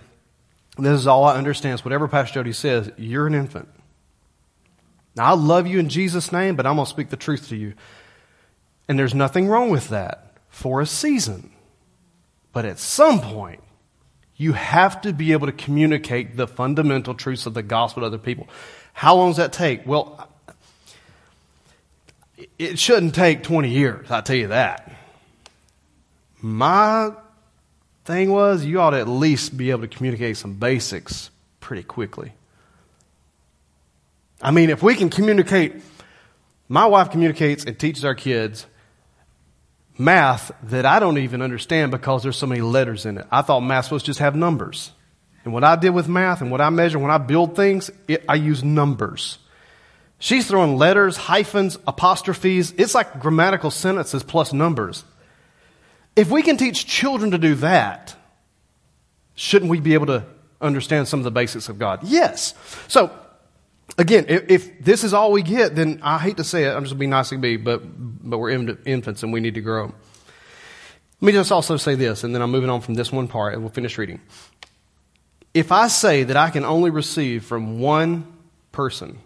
This is all I understand. So whatever Pastor Jody says, you're an infant. Now, I love you in Jesus' name, but I'm going to speak the truth to you. And there's nothing wrong with that for a season. But at some point, you have to be able to communicate the fundamental truths of the gospel to other people. How long does that take? Well, it shouldn't take 20 years, I'll tell you that. My thing was, you ought to at least be able to communicate some basics pretty quickly. I mean, if we can communicate, my wife communicates and teaches our kids math that I don't even understand because there's so many letters in it. I thought math was just have numbers. And what I did with math and what I measure when I build things, I use numbers. She's throwing letters, hyphens, apostrophes. It's like grammatical sentences plus numbers. If we can teach children to do that, shouldn't we be able to understand some of the basics of God? Yes. So, again, if this is all we get, then I hate to say it. I'm just going to be nice to be, but we're infants and we need to grow. Let me just also say this, and then I'm moving on from this one part, and we'll finish reading. If I say that I can only receive from one person,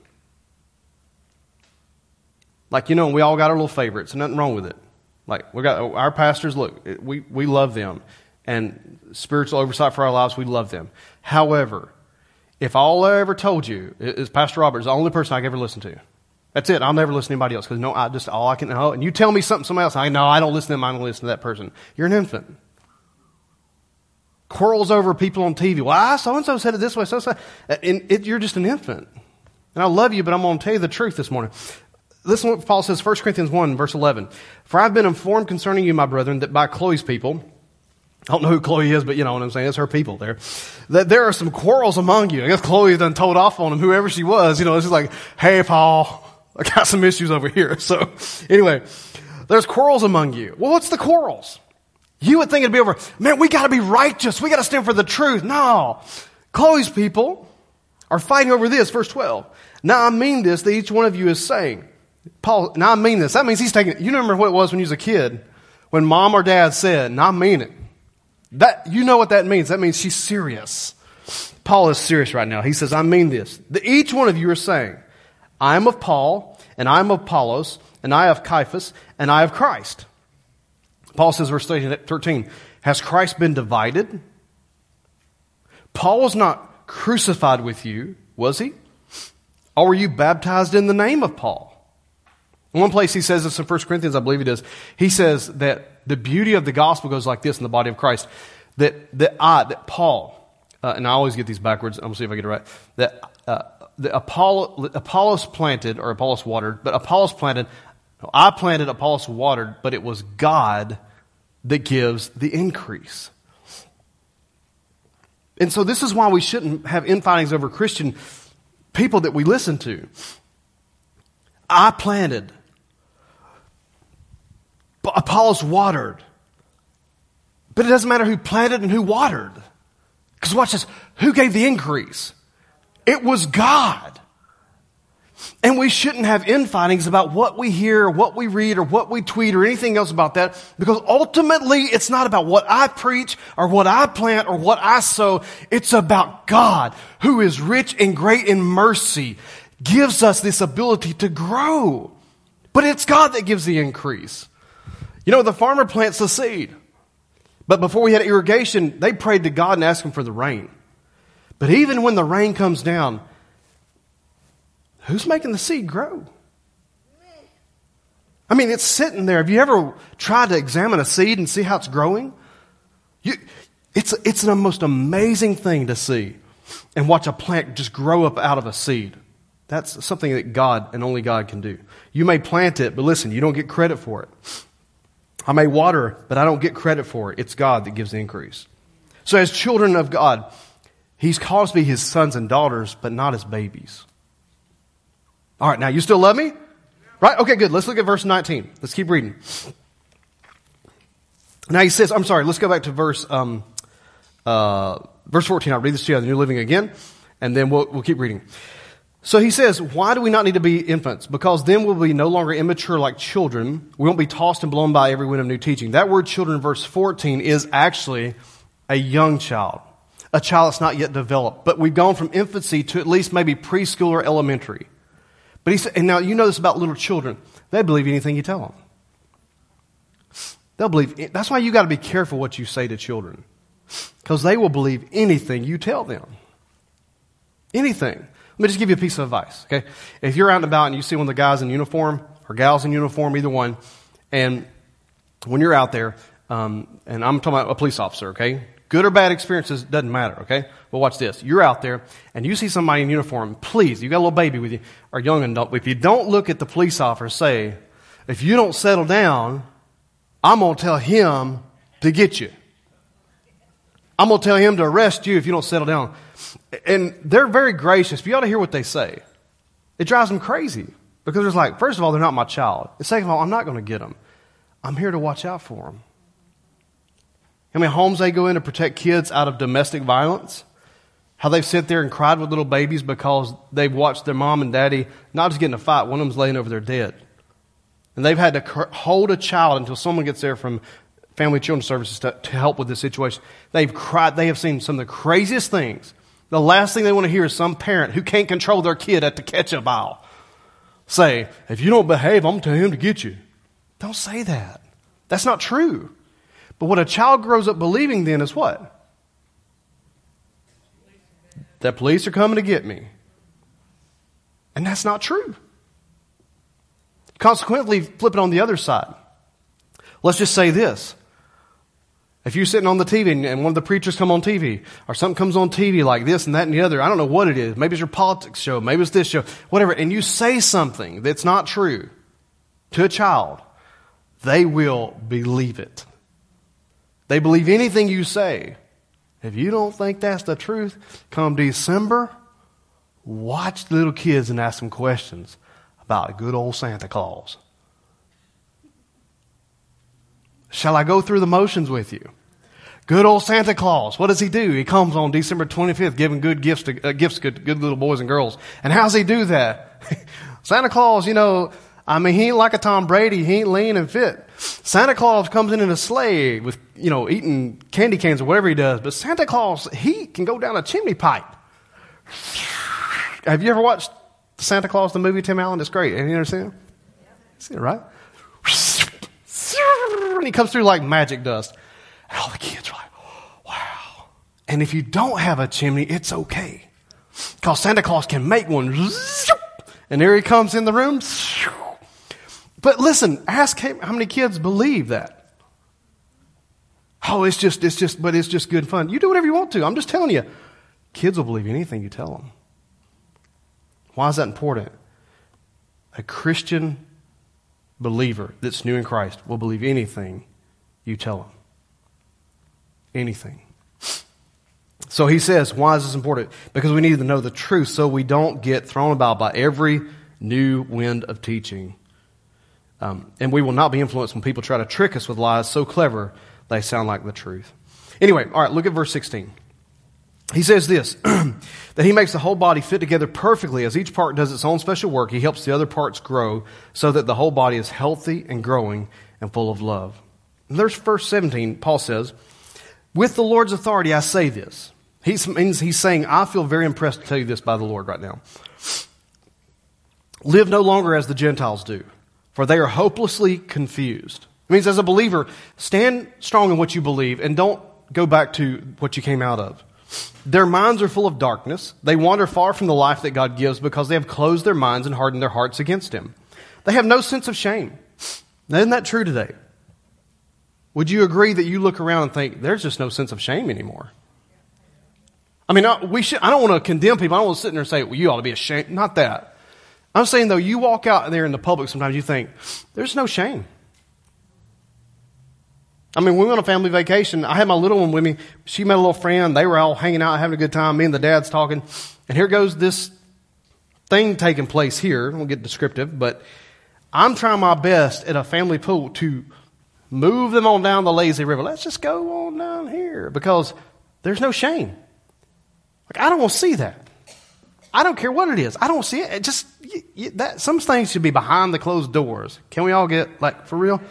like, you know, we all got our little favorites. Nothing wrong with it. Like, we got our pastors, look, we love them. And spiritual oversight for our lives, we love them. However, if all I ever told you is Pastor Robert is the only person I can ever listen to. That's it. I'll never listen to anybody else because and you tell me somebody else. I don't listen to him. I don't listen to that person. You're an infant. Quarrels over people on TV. Well, so-and-so said it this way. So-and-so. And you're just an infant. And I love you, but I'm going to tell you the truth this morning. Listen to what Paul says, 1 Corinthians 1, verse 11. For I've been informed concerning you, my brethren, that by Chloe's people, I don't know who Chloe is, but you know what I'm saying. It's her people there. That there are some quarrels among you. I guess Chloe done told off on them, whoever she was. You know, it's just like, hey, Paul, I got some issues over here. So anyway, there's quarrels among you. Well, what's the quarrels? You would think it'd be over, man, we got to be righteous. We got to stand for the truth. No, Chloe's people are fighting over this, verse 12. Now I mean this, that each one of you is saying. Paul, now I mean this. That means he's taking it. You remember what it was when you was a kid, when mom or dad said, now I mean it. That, you know what that means. That means she's serious. Paul is serious right now. He says, I mean this. That each one of you are saying, I am of Paul, and I am of Apollos, and I of Cephas, and I of Christ. Paul says, verse 13, has Christ been divided? Paul was not crucified with you, was he? Or were you baptized in the name of Paul? In one place he says this in 1 Corinthians, I believe he does. He says that the beauty of the gospel goes like this in the body of Christ. That Paul, and I always get these backwards, I'm going to see if I get it right. That Apollos planted, or Apollos watered, but Apollos planted, no, I planted, Apollos watered, but it was God that gives the increase. And so this is why we shouldn't have infightings over Christian people that we listen to. I planted. Apollos watered. But it doesn't matter who planted and who watered. Because watch this. Who gave the increase? It was God. And we shouldn't have infightings about what we hear, or what we read, or what we tweet, or anything else about that. Because ultimately, it's not about what I preach, or what I plant, or what I sow. It's about God, who is rich and great in mercy, gives us this ability to grow. But it's God that gives the increase. You know, the farmer plants the seed. But before we had irrigation, they prayed to God and asked him for the rain. But even when the rain comes down, who's making the seed grow? I mean, it's sitting there. Have you ever tried to examine a seed and see how it's growing? It's the most amazing thing to see and watch a plant just grow up out of a seed. That's something that God and only God can do. You may plant it, but listen, you don't get credit for it. I may water, but I don't get credit for it. It's God that gives the increase. So as children of God, He's called us to be His sons and daughters, but not His babies. All right, now, you still love me? Right? Okay, good. Let's look at verse 19. Let's keep reading. Now he says, I'm sorry, let's go back to verse 14. I'll read this to you out of the New Living again, and then we'll keep reading. So he says, why do we not need to be infants? Because then we'll be no longer immature like children. We won't be tossed and blown by every wind of new teaching. That word children in verse 14 is actually a young child, a child that's not yet developed. But we've gone from infancy to at least maybe preschool or elementary. But he said, and now you know this about little children. They believe anything you tell them. They'll believe it. That's why you got to be careful what you say to children, because they will believe anything you tell them. Anything. Let me just give you a piece of advice, okay? If you're out and about and you see one of the guys in uniform or gals in uniform, either one, and when you're out there, and I'm talking about a police officer, okay? Good or bad experiences, doesn't matter, okay? But watch this. You're out there and you see somebody in uniform, please, you got a little baby with you, or young adult, if you don't look at the police officer, say, if you don't settle down, I'm going to tell him to get you. I'm going to tell him to arrest you if you don't settle down. And they're very gracious, but you ought to hear what they say. It drives them crazy because it's like, first of all, they're not my child. And second of all, I'm not going to get them. I'm here to watch out for them. How many homes they go in to protect kids out of domestic violence? How they've sat there and cried with little babies because they've watched their mom and daddy not just get in a fight. One of them's laying over there dead. And they've had to hold a child until someone gets there from Family Children's Services to help with this situation. They've cried. They have seen some of the craziest things. The last thing they want to hear is some parent who can't control their kid at the ketchup aisle say, if you don't behave, I'm going to tell him to get you. Don't say that. That's not true. But what a child grows up believing then is what? That police are coming to get me. And that's not true. Consequently, flip it on the other side. Let's just say this. If you're sitting on the TV and one of the preachers come on TV or something comes on TV like this and that and the other, I don't know what it is. Maybe it's your politics show. Maybe it's this show, whatever. And you say something that's not true to a child, they will believe it. They believe anything you say. If you don't think that's the truth, come December, watch the little kids and ask them questions about a good old Santa Claus. Shall I go through the motions with you? Good old Santa Claus. What does he do? He comes on December 25th giving good gifts to good little boys and girls. And how's he do that? Santa Claus, you know, I mean, he ain't like a Tom Brady. He ain't lean and fit. Santa Claus comes in a sleigh with, you know, eating candy canes or whatever he does. But Santa Claus, he can go down a chimney pipe. Have you ever watched Santa Claus, the movie, Tim Allen? It's great. Have you ever seen it? Yeah. Seen it, right? And he comes through like magic dust. And all the kids are like, wow. And if you don't have a chimney, it's okay. Because Santa Claus can make one. And there he comes in the room. But listen, ask him how many kids believe that. Oh, it's just good fun. You do whatever you want to. I'm just telling you. Kids will believe anything you tell them. Why is that important? A Christian believer that's new in Christ will believe anything you tell them. Anything. So he says, why is this important? Because we need to know the truth so we don't get thrown about by every new wind of teaching. And we will not be influenced when people try to trick us with lies so clever they sound like the truth. Anyway, all right, look at verse 16. He says this, that he makes the whole body fit together perfectly. As each part does its own special work, he helps the other parts grow so that the whole body is healthy and growing and full of love. And there's verse 17, Paul says, with the Lord's authority, I say this. He's saying, I feel very impressed to tell you this by the Lord right now. Live no longer as the Gentiles do, for they are hopelessly confused. It means as a believer, stand strong in what you believe and don't go back to what you came out of. Their minds are full of darkness. They wander far from the life that God gives because they have closed their minds and hardened their hearts against Him. They have no sense of shame. Now, isn't that true today? Would you agree that you look around and think, there's just no sense of shame anymore? I mean, I don't want to condemn people. I don't want to sit there and say, well, you ought to be ashamed. Not that. I'm saying, though, you walk out there in the public sometimes, you think, there's no shame. I mean, we went on a family vacation. I had my little one with me. She met a little friend. They were all hanging out, having a good time. Me and the dad's talking. And here goes this thing taking place here. I won't get descriptive, but I'm trying my best at a family pool to move them on down the lazy river. Let's just go on down here because there's no shame. Like, I don't want to see that. I don't care what it is. I don't see it. It just that some things should be behind the closed doors. Can we all get, like, for real?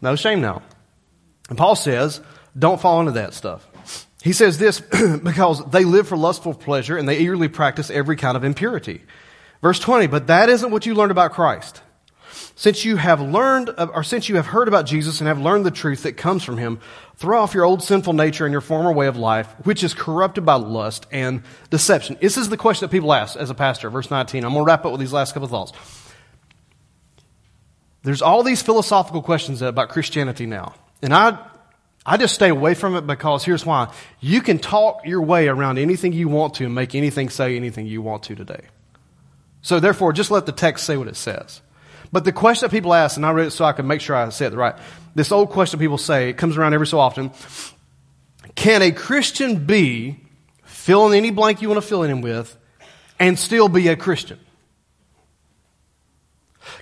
No shame now. And Paul says, don't fall into that stuff. He says this because they live for lustful pleasure and they eagerly practice every kind of impurity. Verse 20, but that isn't what you learned about Christ. Since you have heard about Jesus and have learned the truth that comes from Him, throw off your old sinful nature and your former way of life, which is corrupted by lust and deception. This is the question that people ask as a pastor. Verse 19. I'm going to wrap up with these last couple of thoughts. There's all these philosophical questions about Christianity now. And I just stay away from it because here's why. You can talk your way around anything you want to and make anything say anything you want to today. So therefore, just let the text say what it says. But the question that people ask, and I read it so I can make sure I said it right. This old question people say, it comes around every so often. Can a Christian be, fill in any blank you want to fill in him with, and still be a Christian?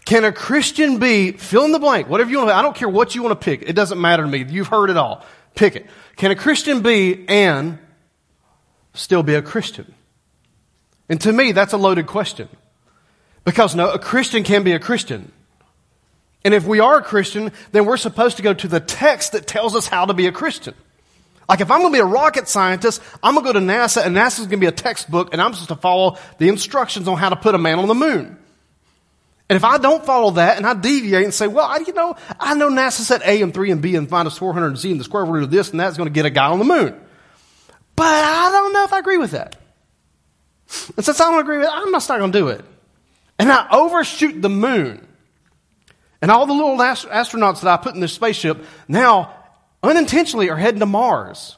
Can a Christian be, fill in the blank, whatever you want to, I don't care what you want to pick. It doesn't matter to me. You've heard it all. Pick it. Can a Christian be and still be a Christian? And to me, that's a loaded question. Because no, a Christian can be a Christian. And if we are a Christian, then we're supposed to go to the text that tells us how to be a Christian. Like if I'm going to be a rocket scientist, I'm going to go to NASA and NASA's going to be a textbook and I'm supposed to follow the instructions on how to put a man on the moon. And if I don't follow that and I deviate and say, well, I know NASA said A and 3 and B and minus 400 and Z and the square root of this and that's going to get a guy on the moon. But I don't know if I agree with that. And since I don't agree with it, I'm just not going to do it. And I overshoot the moon. And all the little astronauts that I put in this spaceship now unintentionally are heading to Mars,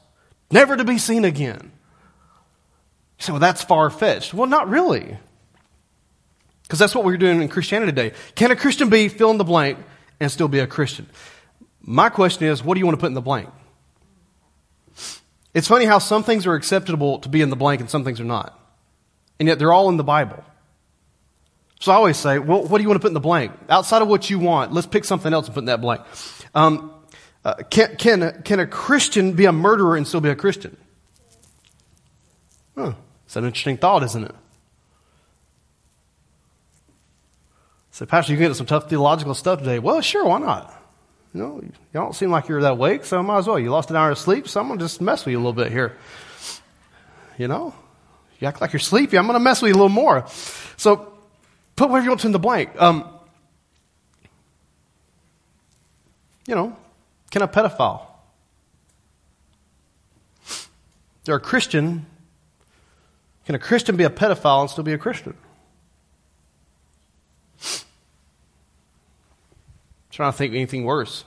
never to be seen again. You say, well, that's far-fetched. Well, not really. Because that's what we're doing in Christianity today. Can a Christian be fill in the blank and still be a Christian? My question is, what do you want to put in the blank? It's funny how some things are acceptable to be in the blank and some things are not. And yet they're all in the Bible. So I always say, well, what do you want to put in the blank? Outside of what you want, let's pick something else and put in that blank. Can a Christian be a murderer and still be a Christian? Huh. It's an interesting thought, isn't it? So, Pastor, you can get some tough theological stuff today. Well, sure, why not? You know, you don't seem like you're that awake, so I might as well. You lost an hour of sleep, so I'm going to just mess with you a little bit here. You know, you act like you're sleepy, I'm going to mess with you a little more. So, put whatever you want in the blank. You know, can a pedophile? They're a Christian. Can a Christian be a pedophile and still be a Christian? Trying to think of anything worse.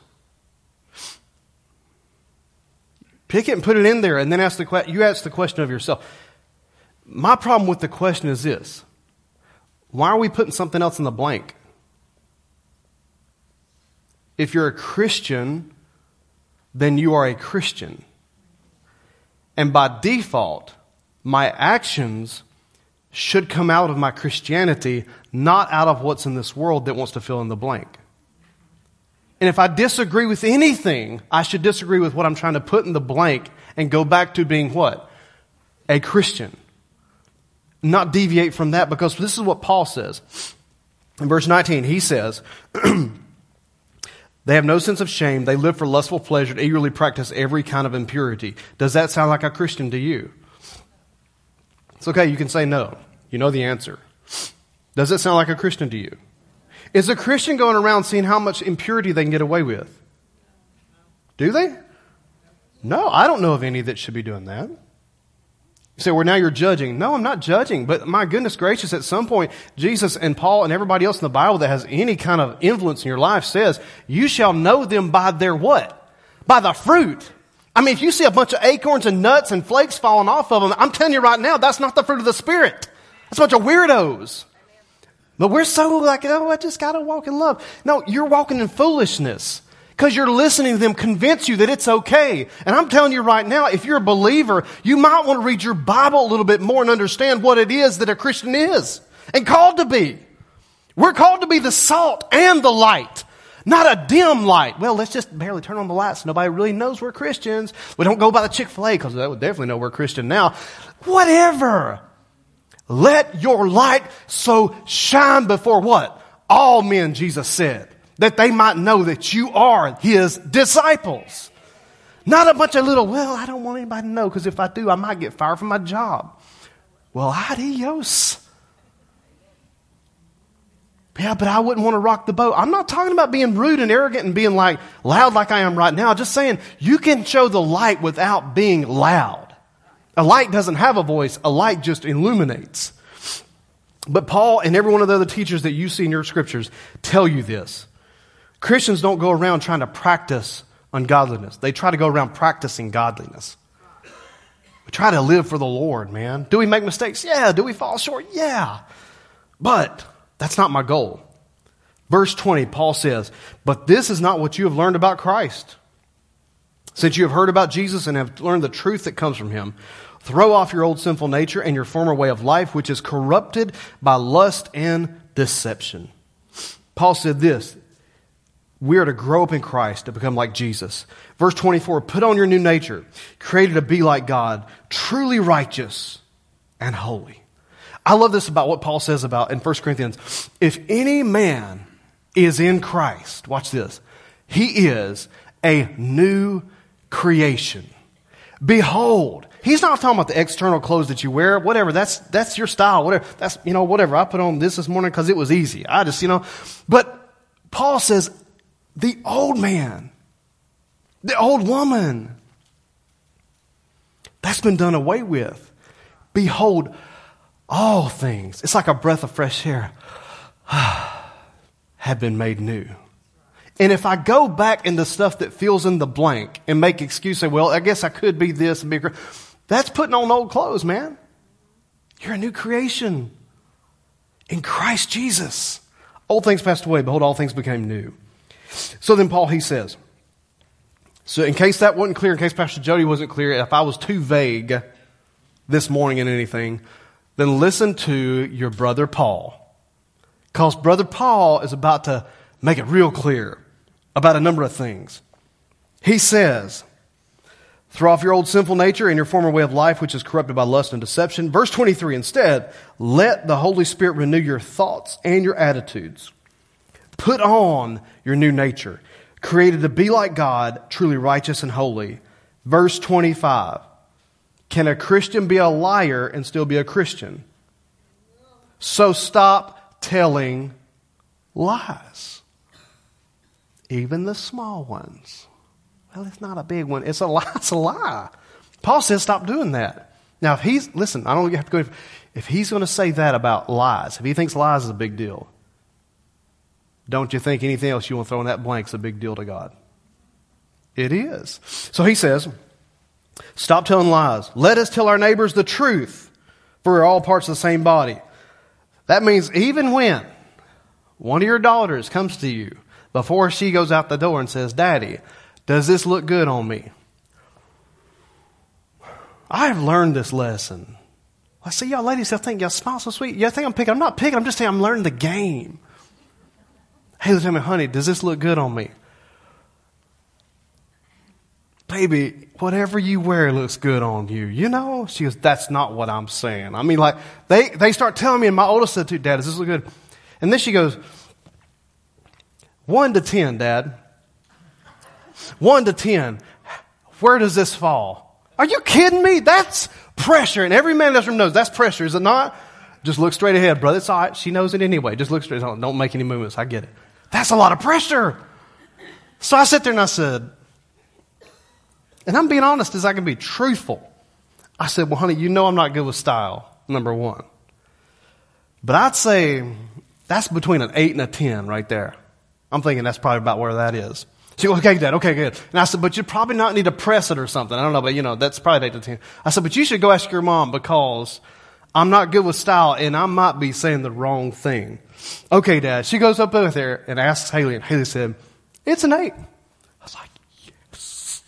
Pick it and put it in there, and then ask the question. You ask the question of yourself. My problem with the question is this: why are we putting something else in the blank? If you're a Christian, then you are a Christian, and by default, my actions should come out of my Christianity, not out of what's in this world that wants to fill in the blank. And if I disagree with anything, I should disagree with what I'm trying to put in the blank and go back to being what? A Christian. Not deviate from that, because this is what Paul says. In verse 19, he says, they have no sense of shame. They live for lustful pleasure and eagerly practice every kind of impurity. Does that sound like a Christian to you? It's okay, you can say no. You know the answer. Does it sound like a Christian to you? Is a Christian going around seeing how much impurity they can get away with? Do they? No, I don't know of any that should be doing that. You say, well, now you're judging. No, I'm not judging. But my goodness gracious, at some point, Jesus and Paul and everybody else in the Bible that has any kind of influence in your life says, you shall know them by their what? By the fruit. I mean, if you see a bunch of acorns and nuts and flakes falling off of them, I'm telling you right now, that's not the fruit of the Spirit. That's a bunch of weirdos. But we're so like, oh, I just got to walk in love. No, you're walking in foolishness because you're listening to them convince you that it's okay. And I'm telling you right now, if you're a believer, you might want to read your Bible a little bit more and understand what it is that a Christian is and called to be. We're called to be the salt and the light, not a dim light. Well, let's just barely turn on the lights. Nobody really knows we're Christians. We don't go by the Chick-fil-A because they would definitely know we're Christian now. Whatever. Let your light so shine before what? All men, Jesus said, that they might know that you are his disciples. Not a bunch of little, well, I don't want anybody to know because if I do, I might get fired from my job. Well, adios. Yeah, but I wouldn't want to rock the boat. I'm not talking about being rude and arrogant and being like loud like I am right now. Just saying you can show the light without being loud. A light doesn't have a voice. A light just illuminates. But Paul and every one of the other teachers that you see in your scriptures tell you this. Christians don't go around trying to practice ungodliness. They try to go around practicing godliness. We try to live for the Lord, man. Do we make mistakes? Yeah. Do we fall short? Yeah. But that's not my goal. Verse 20, Paul says, but this is not what you have learned about Christ. Since you have heard about Jesus and have learned the truth that comes from him, throw off your old sinful nature and your former way of life, which is corrupted by lust and deception. Paul said this, we are to grow up in Christ to become like Jesus. Verse 24, put on your new nature, created to be like God, truly righteous and holy. I love this about what Paul says about in 1 Corinthians. If any man is in Christ, watch this, he is a new creation. Behold, he's not talking about the external clothes that you wear, whatever, that's your style, whatever, that's, you know, whatever, I put on this morning because it was easy, I just, you know, but Paul says, the old man, the old woman, that's been done away with. Behold, all things, it's like a breath of fresh air, have been made new. And if I go back into stuff that fills in the blank and make excuses, say, well, I guess I could be this and be a that's putting on old clothes, man. You're a new creation in Christ Jesus. Old things passed away. Behold, all things became new. So then Paul, he says, so in case that wasn't clear, in case Pastor Jody wasn't clear, if I was too vague this morning in anything, then listen to your brother Paul. Because brother Paul is about to make it real clear about a number of things. He says, throw off your old sinful nature and your former way of life, which is corrupted by lust and deception. Verse 23, instead, let the Holy Spirit renew your thoughts and your attitudes. Put on your new nature, created to be like God, truly righteous and holy. Verse 25, can a Christian be a liar and still be a Christian? So stop telling lies, even the small ones. Well, it's not a big one. It's a lie. It's a lie. Paul says stop doing that. Now, if he's, listen, I don't have to go, if he's going to say that about lies, if he thinks lies is a big deal, don't you think anything else you want to throw in that blank is a big deal to God? It is. So he says, stop telling lies. Let us tell our neighbors the truth, for we're all parts of the same body. That means even when one of your daughters comes to you, before she goes out the door and says, Daddy, does this look good on me? I have learned this lesson. I see y'all ladies, y'all think y'all smile so sweet. Y'all think I'm picking. I'm not picking. I'm just saying I'm learning the game. Haley, tell me, honey, does this look good on me? Baby, whatever you wear looks good on you. You know? She goes, that's not what I'm saying. I mean, like, they start telling me, and my oldest said to Dad, does this look good? And then she goes, 1 to 10, Dad. 1 to 10. Where does this fall? Are you kidding me? That's pressure. And every man in this room knows that's pressure. Is it not? Just look straight ahead, brother. It's all right. She knows it anyway. Just look straight. Don't make any movements. I get it. That's a lot of pressure. So I sat there and I said, and I'm being honest as I can be, truthful. I said, well, honey, you know I'm not good with style, number one. But I'd say that's between an 8 and a 10 right there. I'm thinking that's probably about where that is. She goes, okay, Dad, okay, good. And I said, but you probably not need to press it or something. I don't know, but, you know, that's probably 8 to 10. I said, but you should go ask your mom because I'm not good with style and I might be saying the wrong thing. Okay, Dad. She goes up over there and asks Haley, and Haley said, it's an 8. I was like, yes.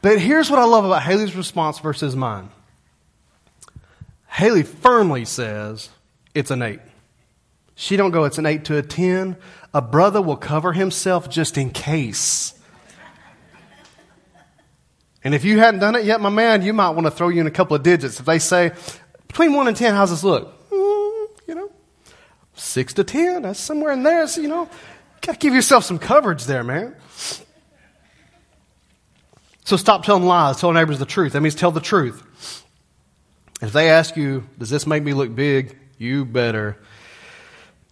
But here's what I love about Haley's response versus mine. Haley firmly says, it's an 8. She don't go, it's an 8 to a 10. A brother will cover himself just in case. And if you hadn't done it yet, my man, you might want to throw you in a couple of digits. If they say, between 1 and 10, how's this look? You know, 6 to 10, that's somewhere in there. So, you know, got to give yourself some coverage there, man. So stop telling lies. Tell neighbors the truth. That means tell the truth. If they ask you, does this make me look big? You better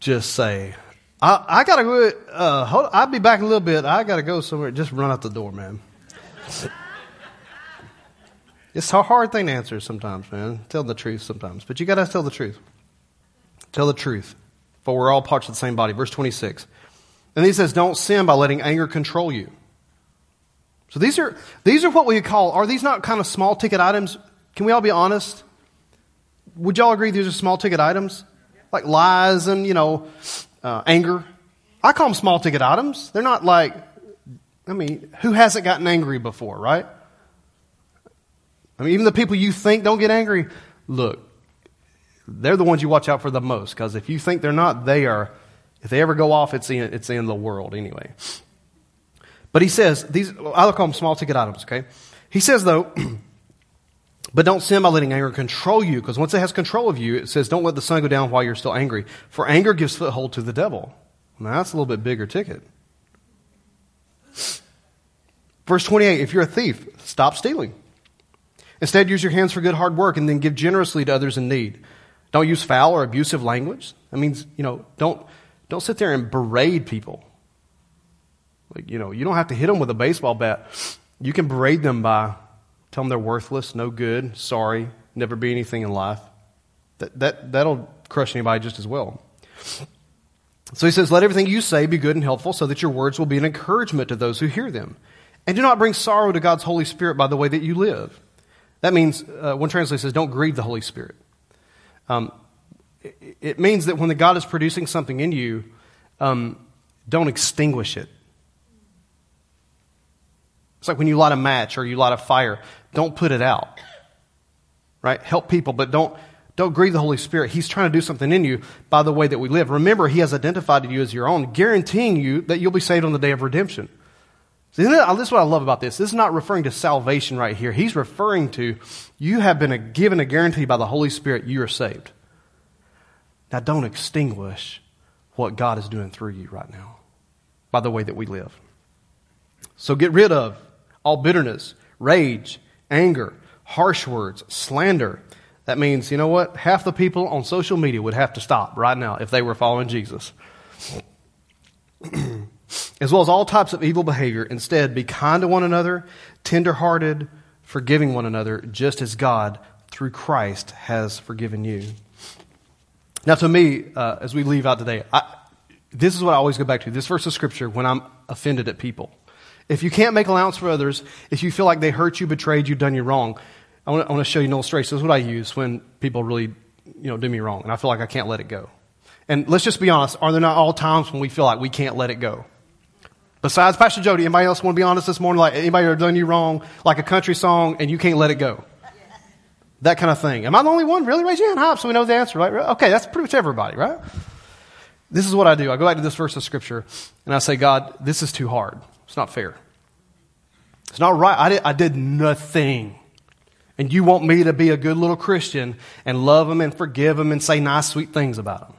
just say, I got to go. I'll be back in a little bit. I got to go somewhere. Just run out the door, man. It's a hard thing to answer sometimes, man. Tell the truth sometimes. But you got to tell the truth. Tell the truth. For we're all parts of the same body. Verse 26. And he says, don't sin by letting anger control you. So these are what we call, are these not kind of small ticket items? Can we all be honest? Would y'all agree these are small ticket items? Like lies and, you know, anger. I call them small ticket items. They're not like, I mean, who hasn't gotten angry before, right? I mean, even the people you think don't get angry, look, they're the ones you watch out for the most. Because if you think they're not, they are, if they ever go off, it's in the world anyway. But he says, these, I'll call them small ticket items, okay? He says, though, but don't sin by letting anger control you, because once it has control of you, it says, don't let the sun go down while you're still angry, for anger gives foothold to the devil. Now, that's a little bit bigger ticket. Verse 28, if you're a thief, stop stealing. Instead, use your hands for good hard work and then give generously to others in need. Don't use foul or abusive language. That means, you know, don't sit there and berate people. Like, you know, you don't have to hit them with a baseball bat. You can berate them by tell them they're worthless, no good, sorry, never be anything in life. That'll crush anybody just as well. So he says, let everything you say be good and helpful so that your words will be an encouragement to those who hear them. And do not bring sorrow to God's Holy Spirit by the way that you live. That means, one translation says, don't grieve the Holy Spirit. It means that when the God is producing something in you, don't extinguish it. It's like when you light a match or you light a fire, don't put it out, right? Help people, but don't grieve the Holy Spirit. He's trying to do something in you by the way that we live. Remember, he has identified you as your own, guaranteeing you that you'll be saved on the day of redemption. See, this is what I love about this. This is not referring to salvation right here. He's referring to you have been given a guarantee by the Holy Spirit you are saved. Now, don't extinguish what God is doing through you right now by the way that we live. So get rid of all bitterness, rage, anger, harsh words, slander. That means, you know what? Half the people on social media would have to stop right now if they were following Jesus. As well as all types of evil behavior. Instead, be kind to one another, tender-hearted, forgiving one another, just as God, through Christ, has forgiven you. Now, to me, as we leave out today, this is what I always go back to, this verse of Scripture, when I'm offended at people. If you can't make allowance for others, if you feel like they hurt you, betrayed you, done you wrong, I want to show you an illustration. This is what I use when people really, do me wrong, and I feel like I can't let it go. And let's just be honest, are there not all times when we feel like we can't let it go? Besides Pastor Jody, anybody else want to be honest this morning? Like, anybody ever done you wrong? Like a country song, and you can't let it go. Yeah. That kind of thing. Am I the only one? Really? Raise your hand high so we know the answer, right? Okay, that's pretty much everybody, right? This is what I do. I go back to this verse of Scripture, and I say, God, this is too hard. It's not fair. It's not right. I did nothing. And you want me to be a good little Christian and love them and forgive them and say nice, sweet things about them.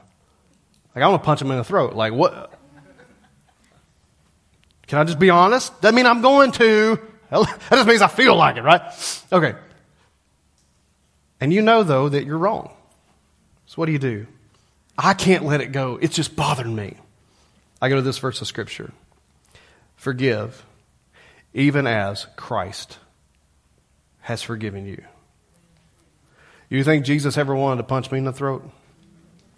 Like, I want to punch them in the throat. Like, what? Can I just be honest? Doesn't mean I'm going to. That just means I feel like it, right? Okay. And you know, though, that you're wrong. So what do? I can't let it go. It's just bothering me. I go to this verse of Scripture. Forgive, even as Christ has forgiven you. You think Jesus ever wanted to punch me in the throat?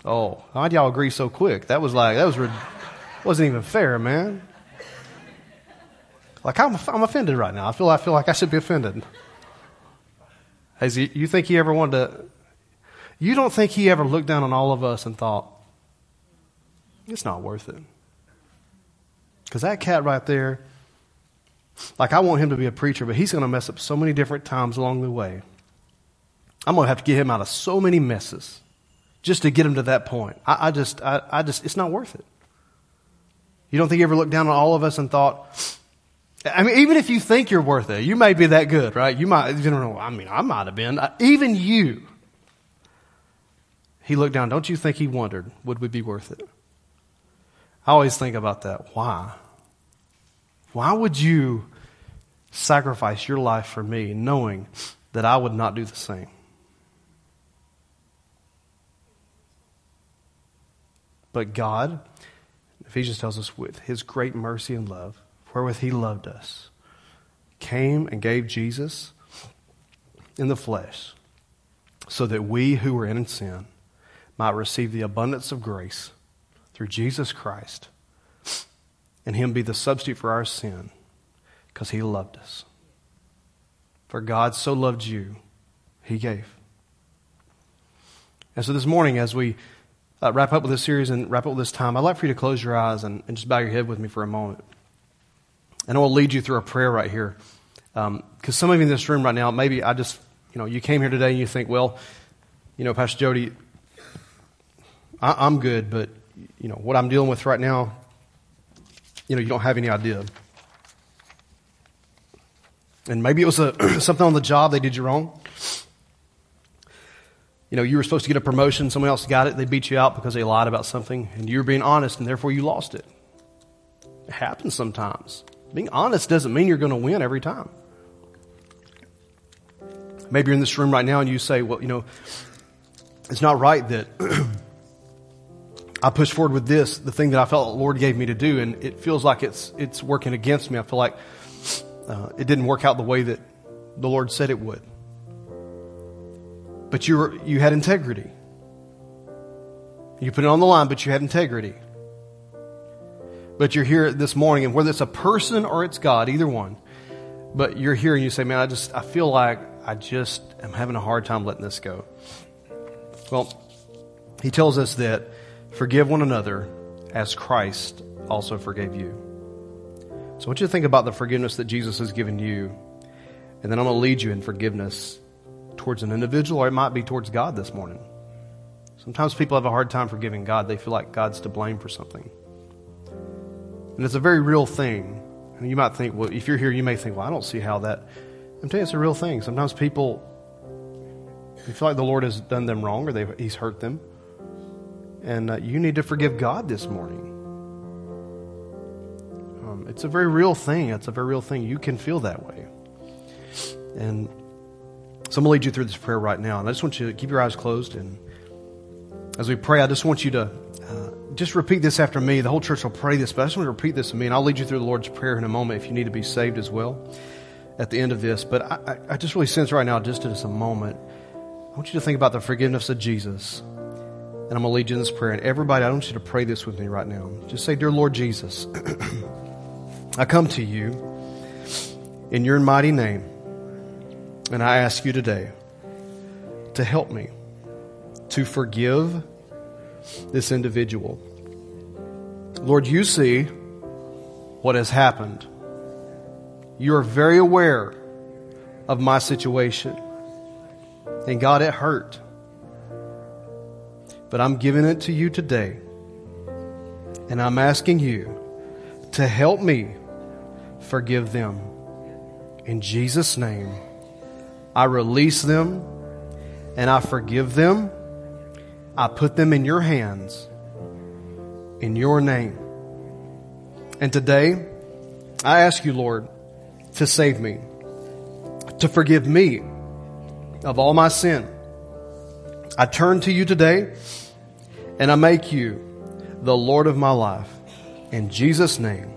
Oh, how'd y'all agree so quick? That wasn't even fair, man. Like, I'm offended right now. I feel like I should be offended. You think he ever wanted to? You don't think he ever looked down on all of us and thought, it's not worth it? Because that cat right there, like, I want him to be a preacher, but he's going to mess up so many different times along the way. I'm going to have to get him out of so many messes just to get him to that point. I just, it's not worth it. You don't think he ever looked down on all of us and thought? I mean, even if you think you're worth it, you may be that good, right? I might have been. Even you. He looked down. Don't you think he wondered, would we be worth it? I always think about that. Why? Why would you sacrifice your life for me knowing that I would not do the same? But God, Ephesians tells us, with his great mercy and love, wherewith he loved us, came and gave Jesus in the flesh, so that we who were in sin might receive the abundance of grace through Jesus Christ, and him be the substitute for our sin, because he loved us. For God so loved you, he gave. And so this morning, as we wrap up with this series and wrap up with this time, I'd like for you to close your eyes and just bow your head with me for a moment. And I will lead you through a prayer right here. Because some of you in this room right now, maybe you came here today and you think, well, Pastor Jody, I'm good, but, what I'm dealing with right now, you don't have any idea. And maybe it was something on the job, they did you wrong. You were supposed to get a promotion, someone else got it, they beat you out because they lied about something, and you were being honest, and therefore you lost it. It happens sometimes. Being honest doesn't mean you're going to win every time. Maybe you're in this room right now and you say, well, it's not right that I pushed forward with this, the thing that I felt the Lord gave me to do, and it feels like it's working against me. I feel like it didn't work out the way that the Lord said it would. But you had integrity. You put it on the line, but you had integrity. But you're here this morning, and whether it's a person or it's God, either one, but you're here and you say, man, I feel like I'm having a hard time letting this go. Well, he tells us that forgive one another as Christ also forgave you. So I want you to think about the forgiveness that Jesus has given you, and then I'm going to lead you in forgiveness towards an individual, or it might be towards God this morning. Sometimes people have a hard time forgiving God. They feel like God's to blame for something. And it's a very real thing. And you might think, well, if you're here, you may think, well, I don't see how that. I'm telling you, it's a real thing. Sometimes people, they feel like the Lord has done them wrong or He's hurt them. And you need to forgive God this morning. It's a very real thing. It's a very real thing. You can feel that way. And so I'm going to lead you through this prayer right now. And I just want you to keep your eyes closed. And as we pray, I just want you to just repeat this after me. The whole church will pray this, but I just want to repeat this to me. And I'll lead you through the Lord's Prayer in a moment if you need to be saved as well at the end of this. But I just really sense right now, just in a moment, I want you to think about the forgiveness of Jesus. And I'm going to lead you in this prayer. And everybody, I want you to pray this with me right now. Just say, Dear Lord Jesus, I come to you in your mighty name, and I ask you today to help me to forgive this individual. Lord, you see what has happened. You are very aware of my situation. And God, it hurt. But I'm giving it to you today. And I'm asking you to help me forgive them. In Jesus' name, I release them and I forgive them. I put them in your hands, in your name. And today, I ask you, Lord, to save me, to forgive me of all my sin. I turn to you today and I make you the Lord of my life. In Jesus' name,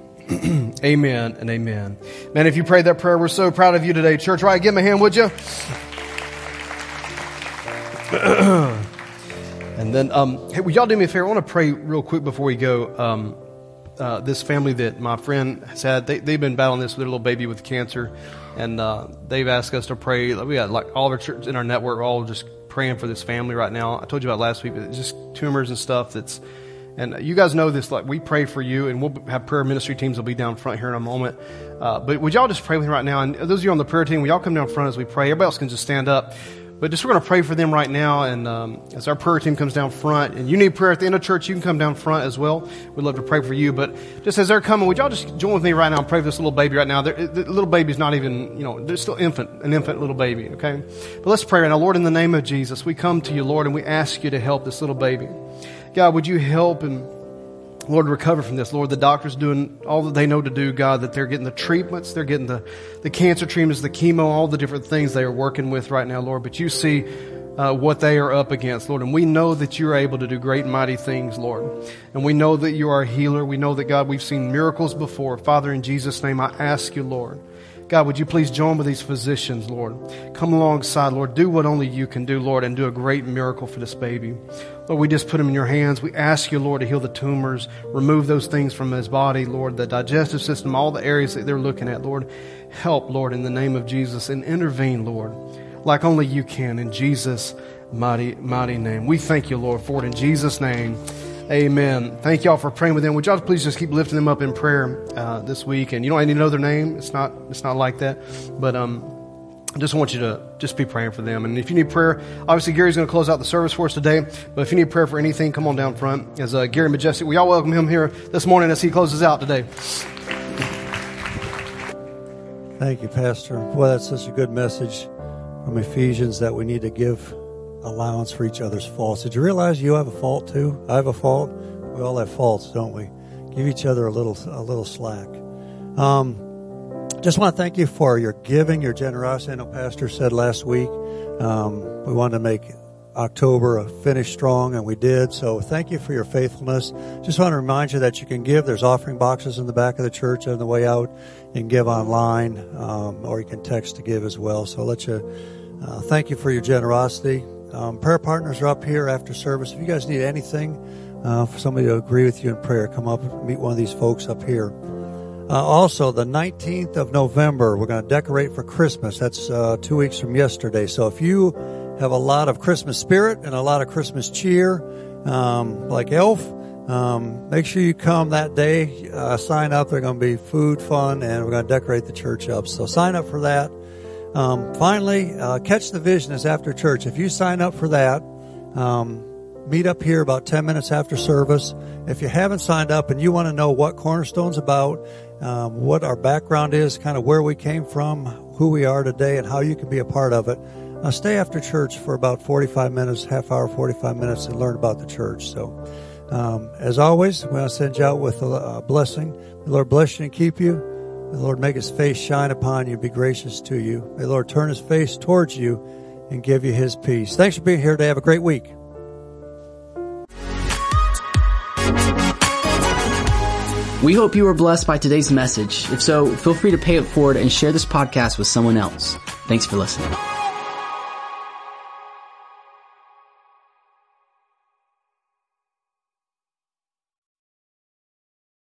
amen and amen. Man, if you prayed that prayer, we're so proud of you today, church. Right, give them a hand, would you? And then, hey, will y'all do me a favor? I want to pray real quick before we go. This family that my friend has had, they've been battling this with their little baby with cancer. And they've asked us to pray. We got like all of our church in our network, we're all just praying for this family right now. I told you about last week, but it's just tumors and stuff that's. And you guys know this, like we pray for you, and we'll have prayer ministry teams will be down front here in a moment. But would y'all just pray with me right now? And those of you on the prayer team, will y'all come down front as we pray? Everybody else can just stand up. But just we're going to pray for them right now, and as our prayer team comes down front, and you need prayer at the end of church, you can come down front as well. We'd love to pray for you. But just as they're coming, would y'all just join with me right now and pray for this little baby right now? The little baby's not even, you know, they're still an infant little baby, okay? But let's pray right now. Lord, in the name of Jesus, we come to you, Lord, and we ask you to help this little baby. God, would you help him, Lord, recover from this? Lord, the doctor's doing all that they know to do, God, that they're getting the treatments, they're getting the cancer treatments, the chemo, all the different things they are working with right now, Lord. But you see what they are up against, Lord. And we know that you're able to do great and mighty things, Lord. And we know that you are a healer. We know that, God, we've seen miracles before. Father, in Jesus' name, I ask you, Lord, God, would you please join with these physicians, Lord? Come alongside, Lord. Do what only you can do, Lord, and do a great miracle for this baby. Lord, we just put him in your hands. We ask you, Lord, to heal the tumors, remove those things from his body, Lord, the digestive system, all the areas that they're looking at, Lord. Help, Lord, in the name of Jesus, and intervene, Lord, like only you can, in Jesus' mighty name. We thank you, Lord, for it in Jesus' name. Amen. Thank y'all for praying with them. Would y'all please just keep lifting them up in prayer this week? And you don't need to know their name. It's not like that. But I just want you to just be praying for them. And if you need prayer, obviously Gary's going to close out the service for us today. But if you need prayer for anything, come on down front. As Gary Majestic, we all welcome him here this morning as he closes out today. Thank you, Pastor. Boy, that's such a good message from Ephesians, that we need to give allowance for each other's faults. Did you realize you have a fault too? I have a fault. We all have faults, don't we? Give each other a little slack. Just want to thank you for your giving, your generosity. I know Pastor said last week we wanted to make October a finish strong, and we did. So thank you for your faithfulness. Just want to remind you that you can give. There's offering boxes in the back of the church on the way out. You can give online, or you can text to give as well. So I'll let you. Thank you for your generosity. Prayer partners are up here after service. If you guys need anything, for somebody to agree with you in prayer, come up and meet one of these folks up here. Also, the 19th of November, we're going to decorate for Christmas. That's 2 weeks from yesterday. So if you have a lot of Christmas spirit and a lot of Christmas cheer, like Elf, make sure you come that day. Sign up. There's going to be food, fun, and we're going to decorate the church up. So sign up for that. Finally, Catch the Vision is after church. If you sign up for that, meet up here about 10 minutes after service. If you haven't signed up and you want to know what Cornerstone's about, what our background is, kind of where we came from, who we are today, and how you can be a part of it. Stay after church for about 45 minutes, half hour, 45 minutes, and learn about the church. So as always, we want to send you out with a blessing. May the Lord bless you and keep you. May the Lord make his face shine upon you, be gracious to you. May the Lord turn his face towards you and give you his peace. Thanks for being here today. Have a great week. We hope you were blessed by today's message. If so, feel free to pay it forward and share this podcast with someone else. Thanks for listening.